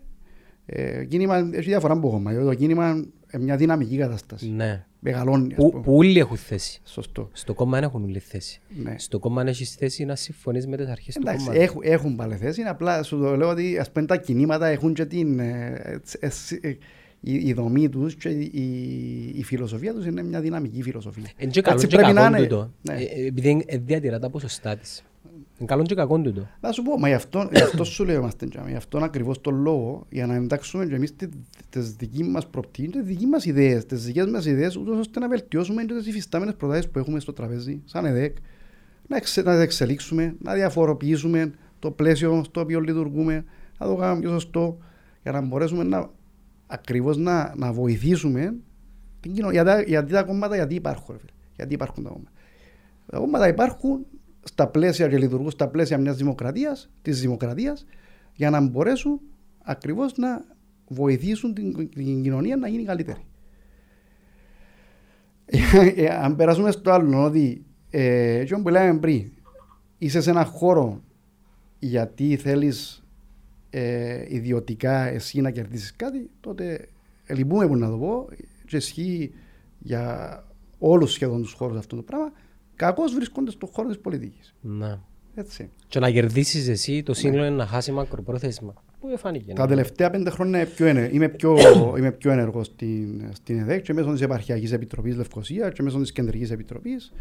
Κίνημα, έχει διαφορά από κόμμα. Το κίνημα είναι μια δυναμική κατάσταση. Ναι. Μεγαλώνει, ας πούμε. Που όλοι έχουν θέση. Σωστό. Στο κόμμα δεν έχουν όλοι θέση. Ναι. Στο κόμμα αν έχεις θέση να συμφωνείς με τις αρχές του κόμματος. Εντάξει, έχουν πάλι θέση. Απλά σου το λέω ότι ας πούμε τα κινήματα έχουν και την. Η δομή τους και η φιλοσοφία τους είναι μια δυναμική φιλοσοφία. Είναι και καλό και κακόν τούτο, επειδή διατηρά τα ποσοστά της. Είναι καλό και κακόν τούτο. Να σου πω, μα γι' αυτό σου λέω είμαστε τζάμε, γι' αυτόν ακριβώς τον λόγο, για να εντάξουμε και εμείς τις δικές μας προοπτικές, τις δικές μας ιδέες, ούτως ώστε να βελτιώσουμε και τις υφιστάμενες προτάσεις που έχουμε στο τραπέζι, σαν ΕΔΕΚ, να τις εξελίξουμε, να διαφοροποιήσουμε το πλαίσιο στο οποίο λειτουργούμε, να το κάνουμε πιο σωστό, για να μπορέσουμε να. Ακριβώς να βοηθήσουμε την κοινωνία. Γιατί τα κόμματα γιατί υπάρχουν τα κόμματα. Τα κόμματα υπάρχουν στα πλαίσια και λειτουργούν στα πλαίσια μιας δημοκρατίας, της δημοκρατίας, για να μπορέσουν ακριβώς να βοηθήσουν την κοινωνία να γίνει καλύτερη. Αν περάσουμε στο άλλο, ότι όπως λέγαμε πριν, είσαι σε έναν χώρο γιατί θέλεις ιδιωτικά εσύ να κερδίσεις κάτι, τότε λυπούμε που να το πω και ισχύει για όλους σχεδόν τους χώρους αυτό το πράγμα, κακώς βρίσκονται στον χώρο της πολιτικής. Ναι. Έτσι. Και να κερδίσεις εσύ το σύνολο είναι να χάσει μακροπρόθεσμα. Πού φάνηκε. Τα τελευταία 5 χρόνια είμαι πιο ενεργός στην ΕΔΕΚ και μέσω της Επαρχιακής Επιτροπής Λευκοσία και μέσω της Κεντρικής Επιτροπής.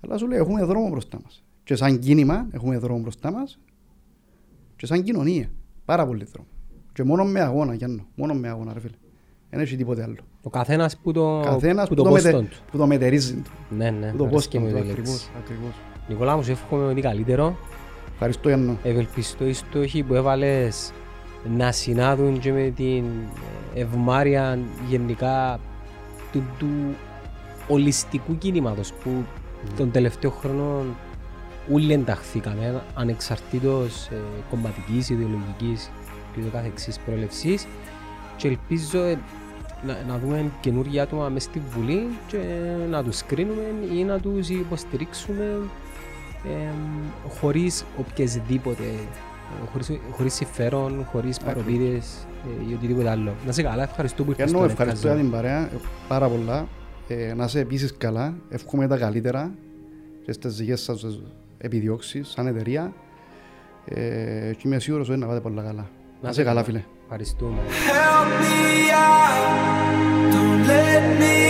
Αλλά σου λέει έχουμε δρόμο μπροστά μας. Και σαν κίνημα έχουμε δρόμο μπροστά μας και σαν κοινωνία. Πάρα πολύ δρόμο. Και μόνο με αγώνα, Γιάννο. Μόνο με αγώνα, ρε φίλε. Δεν έχει τίποτε άλλο. Ο καθένας που το μετερίζει του. Ναι, ναι. Που το πόστον του, ακριβώς. Νικόλα μου, σου εύχομαι ότι καλύτερο. Ευχαριστώ, Γιάννο. Ευελπιστώ οι στόχοι που έβαλες να συνάδουν και με την ευμάρεια γενικά του ολιστικού κινήματος που των τελευταίων χρόνων όλοι ενταχθήκαμε, ανεξαρτήτως κομματικής, ιδεολογικής και το καθεξής προέλευσης και ελπίζω να δούμε καινούργια άτομα μες στη Βουλή και να τους κρίνουμε ή να τους υποστηρίξουμε χωρίς οποιασδήποτε, χωρίς συμφέρον, χωρίς παροπίδες ή οτιδήποτε άλλο. Να σε καλά, ευχαριστώ που ήρθες. Ευχαριστώ για την παρέα, πάρα πολλά. Να είσαι επίσης καλά, εύχομαι τα καλύτερα και στις δικές σας επιδιώξεις σαν εταιρεία και είμαι σίγουρος ότι να πάτε πολλά καλά. Να είσαι καλά, φίλε. Ευχαριστούμε.